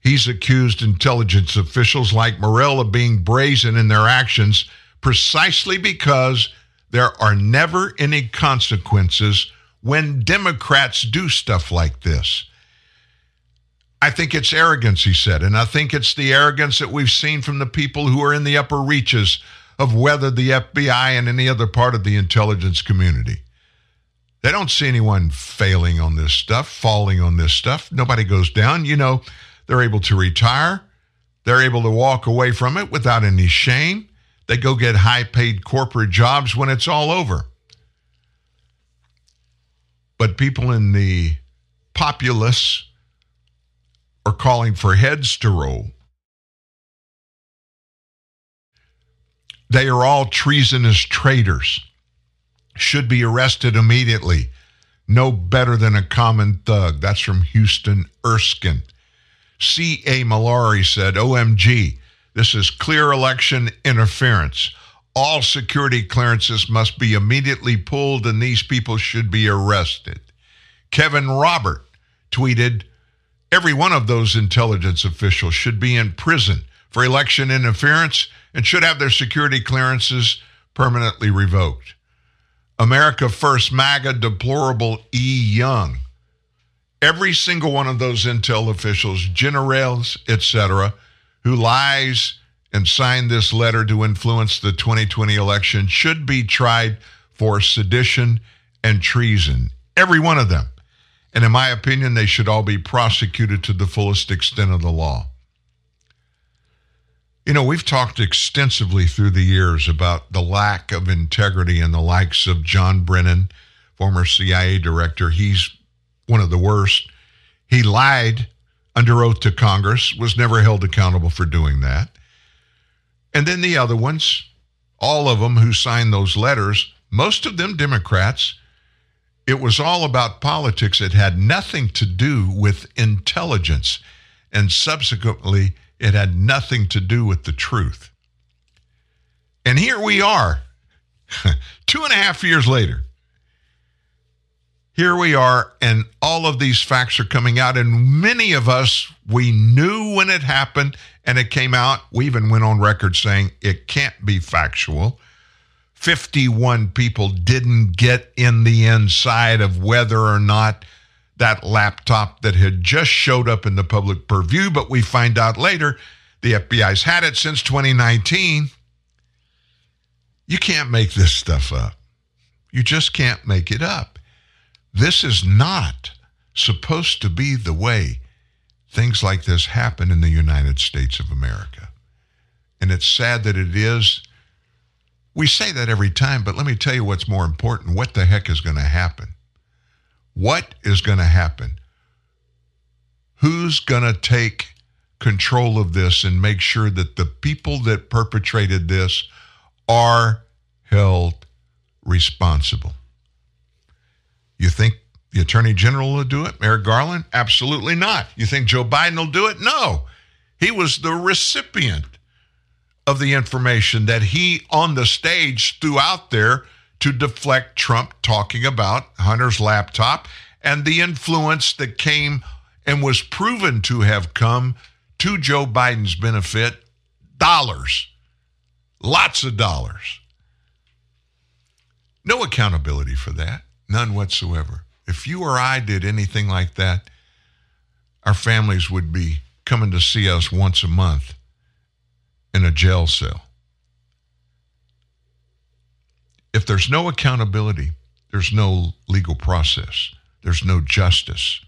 he's accused intelligence officials like Morell of being brazen in their actions precisely because there are never any consequences when Democrats do stuff like this. I think it's arrogance, he said, and I think it's the arrogance that we've seen from the people who are in the upper reaches of whether the F B I and any other part of the intelligence community. They don't see anyone failing on this stuff, falling on this stuff. Nobody goes down. You know, they're able to retire. They're able to walk away from it without any shame. They go get high-paid corporate jobs when it's all over. But people in the populace are calling for heads to roll. They are all treasonous traitors. Should be arrested immediately. No better than a common thug. That's from Houston Erskine. C A Mallory said, O M G, this is clear election interference. All security clearances must be immediately pulled and these people should be arrested. Kevin Robert tweeted, every one of those intelligence officials should be in prison for election interference and should have their security clearances permanently revoked. America First MAGA deplorable E. Young. Every single one of those intel officials, generals, et cetera, who lies and signed this letter to influence the twenty twenty election should be tried for sedition and treason. Every one of them. And in my opinion, they should all be prosecuted to the fullest extent of the law. You know, we've talked extensively through the years about the lack of integrity in the likes of John Brennan, former C I A director. He's one of the worst. He lied under oath to Congress, was never held accountable for doing that. And then the other ones, all of them who signed those letters, most of them Democrats, it was all about politics. It had nothing to do with intelligence. And subsequently, it had nothing to do with the truth. And here we are, two and a half years later. Here we are, and all of these facts are coming out. And many of us, we knew when it happened, and it came out. We even went on record saying it can't be factual. fifty-one people didn't get in the inside of whether or not that laptop that had just showed up in the public purview, but we find out later the F B I's had it since twenty nineteen. You can't make this stuff up. You just can't make it up. This is not supposed to be the way things like this happen in the United States of America. And it's sad that it is. We say that every time, but let me tell you what's more important. What the heck is going to happen? What is going to happen? Who's going to take control of this and make sure that the people that perpetrated this are held responsible? You think the Attorney General will do it, Merrick Garland? Absolutely not. You think Joe Biden will do it? No. He was the recipient of the information that he on the stage threw out there to deflect Trump talking about Hunter's laptop and the influence that came and was proven to have come to Joe Biden's benefit, dollars, lots of dollars. No accountability for that, none whatsoever. If you or I did anything like that, our families would be coming to see us once a month in a jail cell. If there's no accountability, there's no legal process. There's no justice.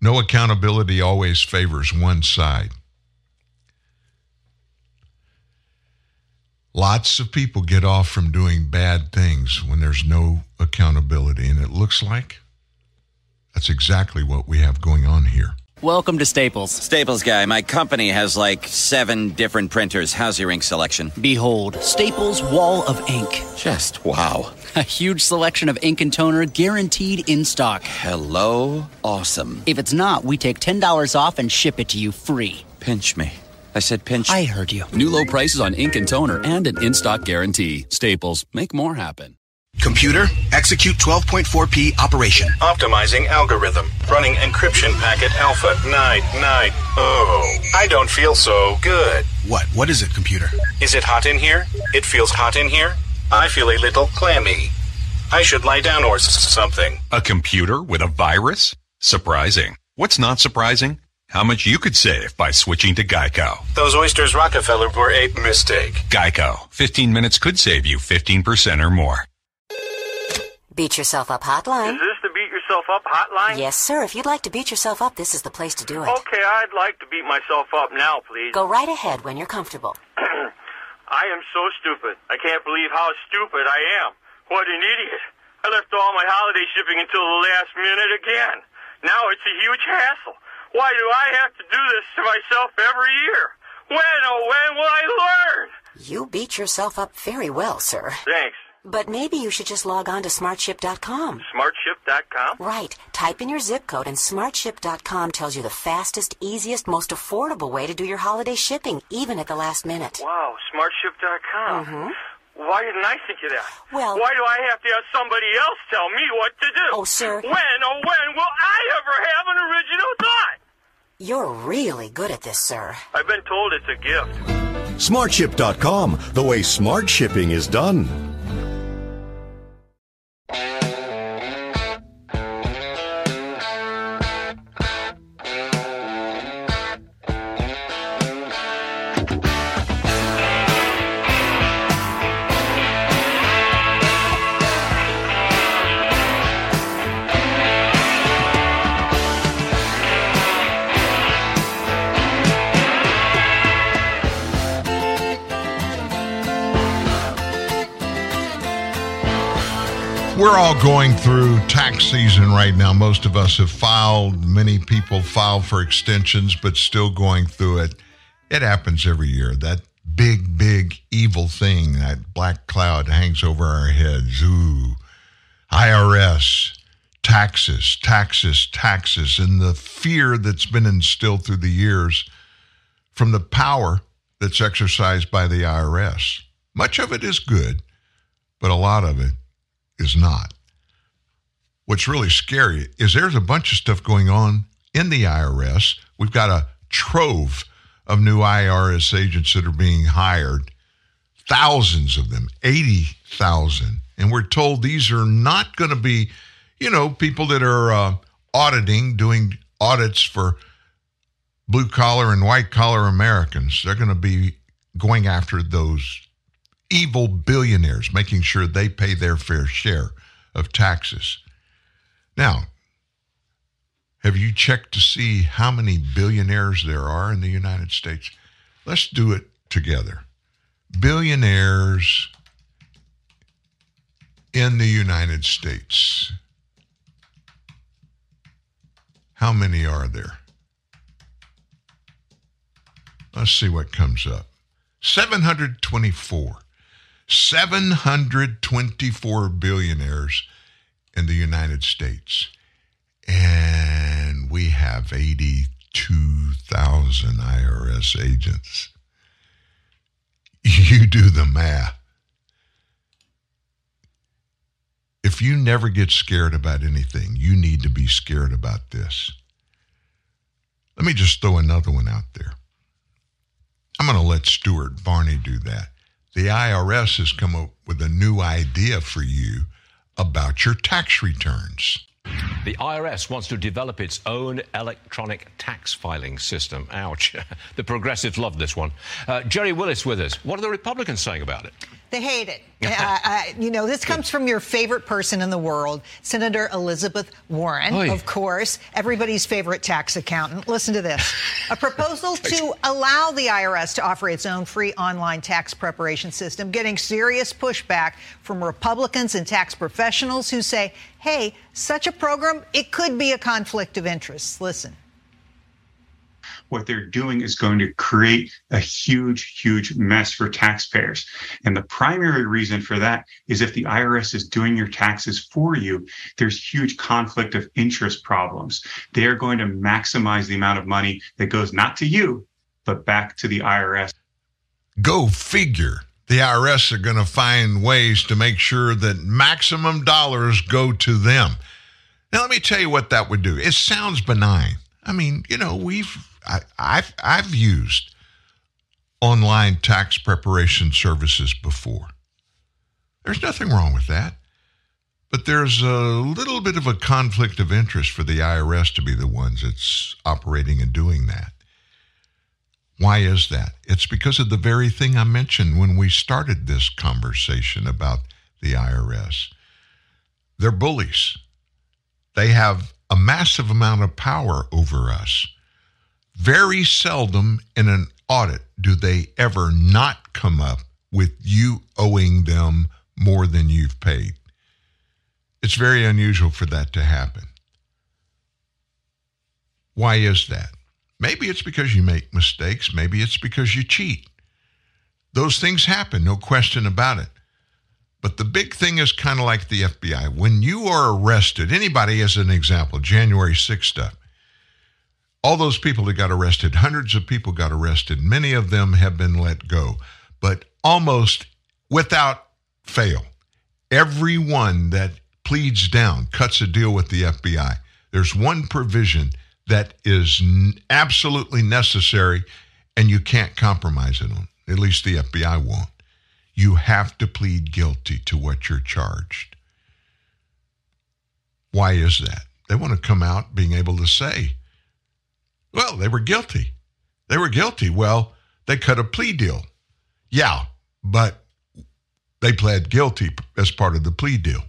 No accountability always favors one side. Lots of people get off from doing bad things when there's no accountability, and it looks like that's exactly what we have going on here. Welcome to Staples. Staples guy, my company has like seven different printers. How's your ink selection? Behold, Staples Wall of Ink. Just wow. A huge selection of ink and toner guaranteed in stock. Hello, awesome. If it's not, we take ten dollars off and ship it to you free. Pinch me. I said pinch. I heard you. New low prices on ink and toner and an in-stock guarantee. Staples, make more happen. Computer, execute twelve point four P operation. Optimizing algorithm. Running encryption packet alpha nine nine zero. Oh, I don't feel so good. What? What is it, computer? Is it hot in here? It feels hot in here. I feel a little clammy. I should lie down or s- something. A computer with a virus? Surprising. What's not surprising? How much you could save by switching to Geico. Those oysters Rockefeller were a mistake. Geico. fifteen minutes could save you fifteen percent or more. Beat Yourself Up Hotline. Is this the Beat Yourself Up Hotline? Yes, sir. If you'd like to beat yourself up, this is the place to do it. Okay, I'd like to beat myself up now, please. Go right ahead when you're comfortable. I am so stupid. I can't believe how stupid I am. What an idiot. I left all my holiday shipping until the last minute again. Now it's a huge hassle. Why do I have to do this to myself every year? When, oh, when will I learn? You beat yourself up very well, sir. Thanks. But maybe you should just log on to smart ship dot com. smart ship dot com? Right. Type in your zip code, and smart ship dot com tells you the fastest, easiest, most affordable way to do your holiday shipping, even at the last minute. Wow, smart ship dot com. Mm-hmm. Why didn't I think of that? Well... Why do I have to have somebody else tell me what to do? Oh, sir... When, oh, when will I ever have an original thought? You're really good at this, sir. I've been told it's a gift. smart ship dot com, the way smart shipping is done. We're all going through tax season right now. Most of us have filed. Many people filed for extensions, but still going through it. It happens every year. That big, big evil thing, that black cloud hangs over our heads. Ooh, I R S, taxes, taxes, taxes. And the fear that's been instilled through the years from the power that's exercised by the I R S. Much of it is good, but a lot of it is not. What's really scary is there's a bunch of stuff going on in the I R S. We've got a trove of new I R S agents that are being hired, thousands of them, eighty thousand. And we're told these are not going to be, you know, people that are uh, auditing, doing audits for blue-collar and white-collar Americans. They're going to be going after those evil billionaires, making sure they pay their fair share of taxes. Now, have you checked to see how many billionaires there are in the United States? Let's do it together. Billionaires in the United States. How many are there? Let's see what comes up. seven hundred twenty-four. seven hundred twenty-four billionaires in the United States. And we have eighty-two thousand I R S agents. You do the math. If you never get scared about anything, you need to be scared about this. Let me just throw another one out there. I'm going to let Stuart Varney do that. The I R S has come up with a new idea for you about your tax returns. The I R S wants to develop its own electronic tax filing system. Ouch. The progressives love this one. Uh, Jerry Willis with us. What are the Republicans saying about it? They hate it. uh, uh, you know, this comes from your favorite person in the world, Senator Elizabeth Warren, Oy. of course, everybody's favorite tax accountant. Listen to this. A proposal to allow the I R S to offer its own free online tax preparation system, getting serious pushback from Republicans and tax professionals who say, hey, such a program, it could be a conflict of interest. Listen. What they're doing is going to create a huge, huge mess for taxpayers. And the primary reason for that is if the I R S is doing your taxes for you, there's huge conflict of interest problems. They are going to maximize the amount of money that goes not to you, but back to the I R S. Go figure. The I R S are going to find ways to make sure that maximum dollars go to them. Now, let me tell you what that would do. It sounds benign. I mean, you know, we've I, I've I've used online tax preparation services before. There's nothing wrong with that, but there's a little bit of a conflict of interest for the I R S to be the ones that's operating and doing that. Why is that? It's because of the very thing I mentioned when we started this conversation about the I R S. They're bullies. They have a massive amount of power over us. Very seldom in an audit do they ever not come up with you owing them more than you've paid. It's very unusual for that to happen. Why is that? Maybe it's because you make mistakes. Maybe it's because you cheat. Those things happen, no question about it. But the big thing is kind of like the F B I. When you are arrested, anybody as an example, January sixth stuff, all those people that got arrested, hundreds of people got arrested. Many of them have been let go. But almost without fail, everyone that pleads down cuts a deal with the F B I. There's one provision that is n- absolutely necessary, and you can't compromise it on. At least the F B I won't. You have to plead guilty to what you're charged. Why is that? They want to come out being able to say, well, they were guilty. They were guilty. Well, they cut a plea deal. Yeah, but they pled guilty as part of the plea deal.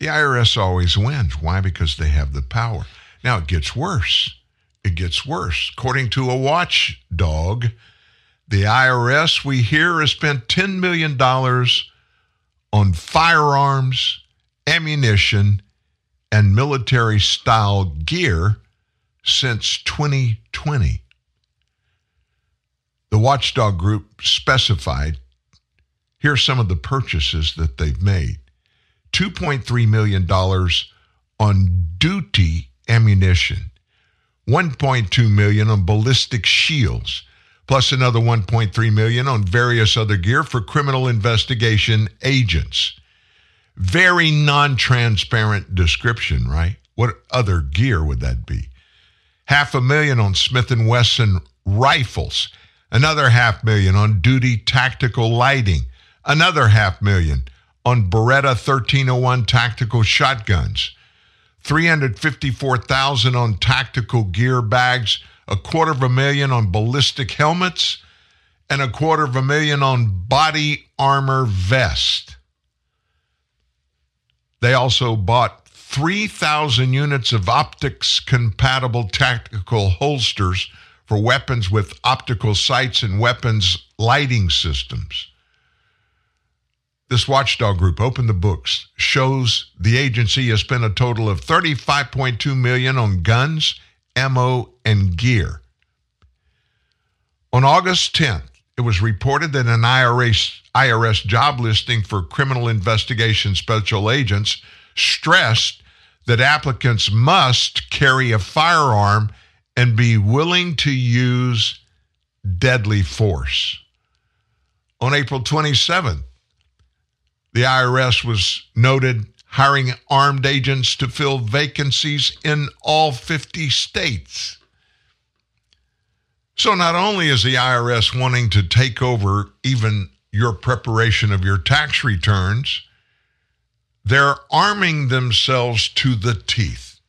The I R S always wins. Why? Because they have the power. Now, it gets worse. It gets worse. According to a watchdog, the I R S, we hear, has spent ten million dollars on firearms, ammunition, and military-style gear since twenty twenty. The watchdog group specified, here's some of the purchases that they've made. two point three million dollars on duty ammunition, one point two million dollars on ballistic shields, plus another one point three million dollars on various other gear for criminal investigation agents. Very non-transparent description, right? What other gear would that be? Half a million on Smith and Wesson rifles, another half million on duty tactical lighting, another half million on Beretta thirteen oh one tactical shotguns, three hundred fifty-four thousand dollars on tactical gear bags, a quarter of a million on ballistic helmets, and a quarter of a million on body armor vest. They also bought three thousand units of optics-compatible tactical holsters for weapons with optical sights and weapons lighting systems. This watchdog group, open the books, shows the agency has spent a total of thirty-five point two million dollars on guns, ammo, and gear. On August tenth, it was reported that an I R S, I R S job listing for criminal investigation special agents stressed that applicants must carry a firearm and be willing to use deadly force. On April twenty-seventh, the I R S was noted hiring armed agents to fill vacancies in all fifty states. So not only is the I R S wanting to take over even your preparation of your tax returns, They're arming themselves to the teeth.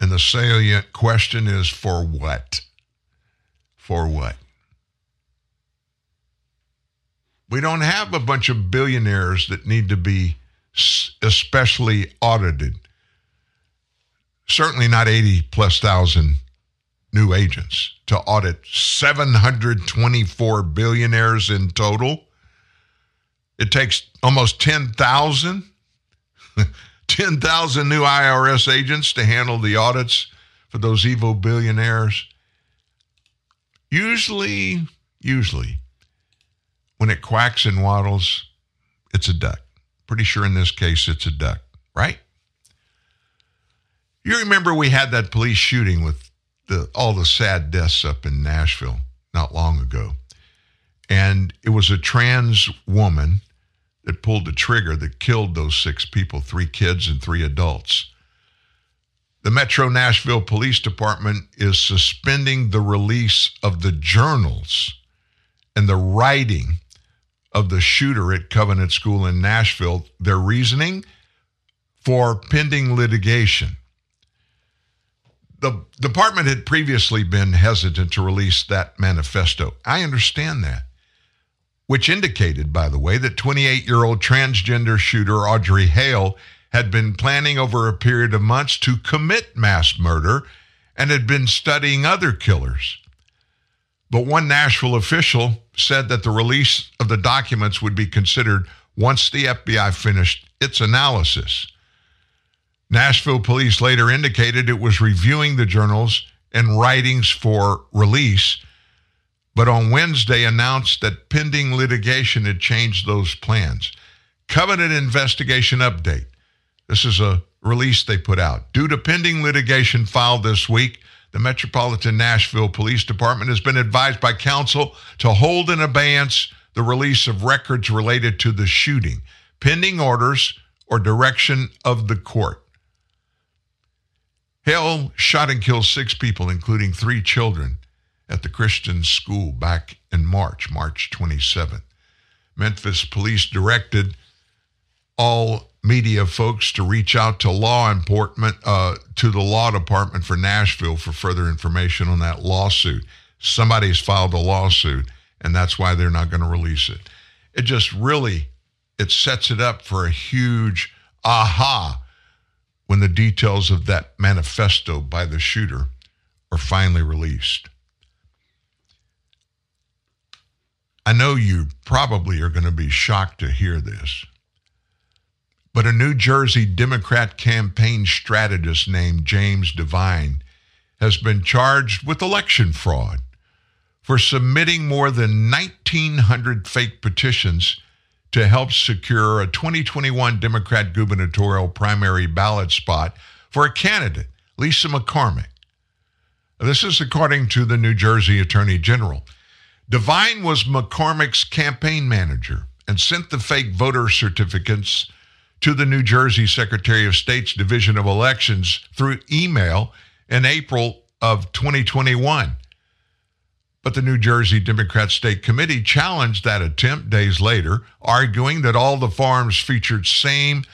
And the salient question is, for what? For what? We don't have a bunch of billionaires that need to be especially audited. Certainly not eighty plus thousand new agents to audit seven hundred twenty-four billionaires in total. It takes almost ten thousand ten thousand new I R S agents to handle the audits for those evil billionaires. Usually, usually, when it quacks and waddles, it's a duck. Pretty sure in this case it's a duck, right? You remember we had that police shooting with the, all the sad deaths up in Nashville not long ago. And it was a trans woman that pulled the trigger that killed those six people, three kids and three adults. The Metro Nashville Police Department is suspending the release of the journals and the writing of the shooter at Covenant School in Nashville. Their reasoning? For pending litigation. The department had previously been hesitant to release that manifesto. I understand that, which indicated, by the way, that twenty-eight-year-old transgender shooter Audrey Hale had been planning over a period of months to commit mass murder and had been studying other killers. But one Nashville official said that the release of the documents would be considered once the F B I finished its analysis. Nashville police later indicated it was reviewing the journals and writings for release, but on Wednesday announced that pending litigation had changed those plans. Covenant investigation update. This is a release they put out. Due to pending litigation filed this week, the Metropolitan Nashville Police Department has been advised by counsel to hold in abeyance the release of records related to the shooting, pending orders or direction of the court. Hale shot and killed six people, including three children, at the Christian school back in March, March twenty-seventh. Memphis police directed all media folks to reach out to law enforcement, uh, to the law department for Nashville for further information on that lawsuit. Somebody's filed a lawsuit, and that's why they're not going to release it. It just really, it sets it up for a huge aha when the details of that manifesto by the shooter are finally released. I know you probably are going to be shocked to hear this, but a New Jersey Democrat campaign strategist named James Devine has been charged with election fraud for submitting more than nineteen hundred fake petitions to help secure a twenty twenty-one Democrat gubernatorial primary ballot spot for a candidate, Lisa McCormick. This is according to the New Jersey Attorney General. Devine was McCormick's campaign manager and sent the fake voter certificates to the New Jersey Secretary of State's Division of Elections through email in April of twenty twenty-one. But the New Jersey Democrat State Committee challenged that attempt days later, arguing that all the forms featured same,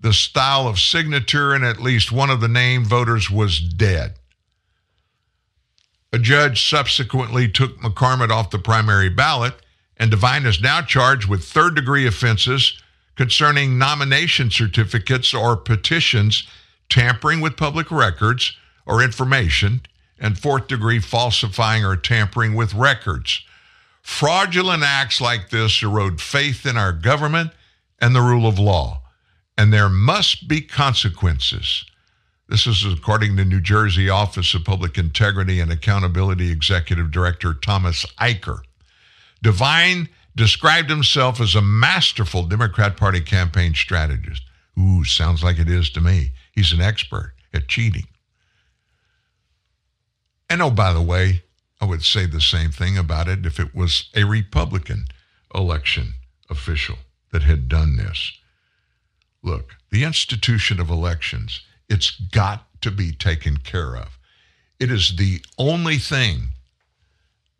the style of signature, and at least one of the named voters was dead. A judge subsequently took McCormick off the primary ballot, and Devine is now charged with third-degree offenses concerning nomination certificates or petitions, tampering with public records or information, and fourth-degree falsifying or tampering with records. Fraudulent acts like this erode faith in our government and the rule of law, and there must be consequences. This is according to New Jersey Office of Public Integrity and Accountability Executive Director Thomas Eicher. Devine described himself as a masterful Democrat Party campaign strategist. Ooh, sounds like it is to me. He's an expert at cheating. And oh, by the way, I would say the same thing about it if it was a Republican election official that had done this. Look, the institution of elections, it's got to be taken care of. It is the only thing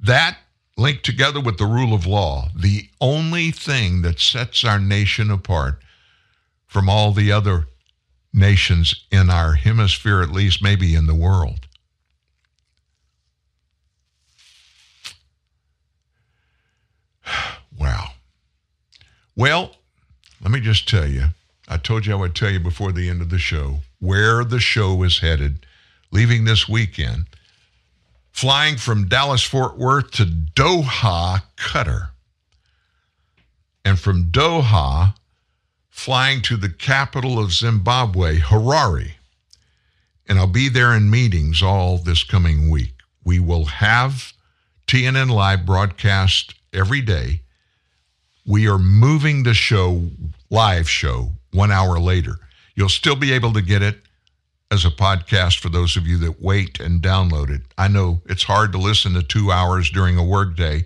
that, linked together with the rule of law, the only thing that sets our nation apart from all the other nations in our hemisphere, at least maybe in the world. Wow. Well, let me just tell you, I told you I would tell you before the end of the show where the show is headed, leaving this weekend, flying from Dallas-Fort Worth to Doha, Qatar, and from Doha, flying to the capital of Zimbabwe, Harare, and I'll be there in meetings all this coming week. We will have T N N Live broadcast every day. We are moving the show, live show, one hour later. You'll still be able to get it as a podcast for those of you that wait and download it. I know it's hard to listen to two hours during a work day.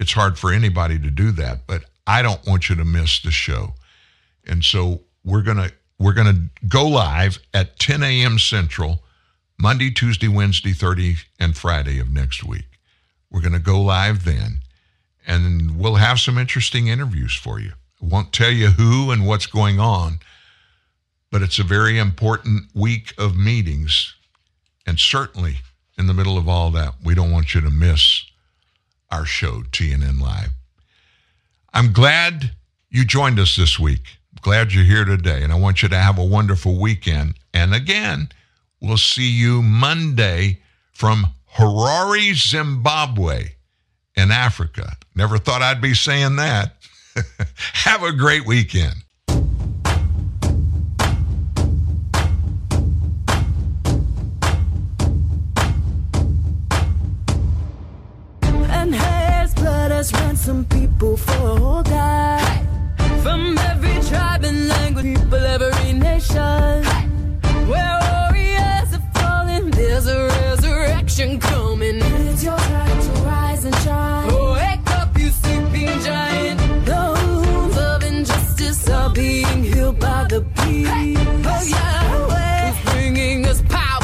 It's hard for anybody to do that, but I don't want you to miss the show. And so we're gonna we're gonna go live at ten a.m. Central, Monday, Tuesday, Wednesday, Thursday, and Friday of next week. We're gonna go live then, and we'll have some interesting interviews for you. I won't tell you who and what's going on, but it's a very important week of meetings, and certainly in the middle of all that, we don't want you to miss our show, T N N Live. I'm glad you joined us this week. Glad you're here today, and I want you to have a wonderful weekend. And again, we'll see you Monday from Harare, Zimbabwe, in Africa. Never thought I'd be saying that. Have a great weekend. And hair's blood has ransomed people for a whole guy. From every tribe and language, people, every nation. Hey. Where warriors are falling, there's a resurrection coming. And it's your time to rise and shine. Oh, wake up, you sleeping giant. The wounds of injustice are being healed by the peace. Hey. Oh, yeah, we're bringing us power.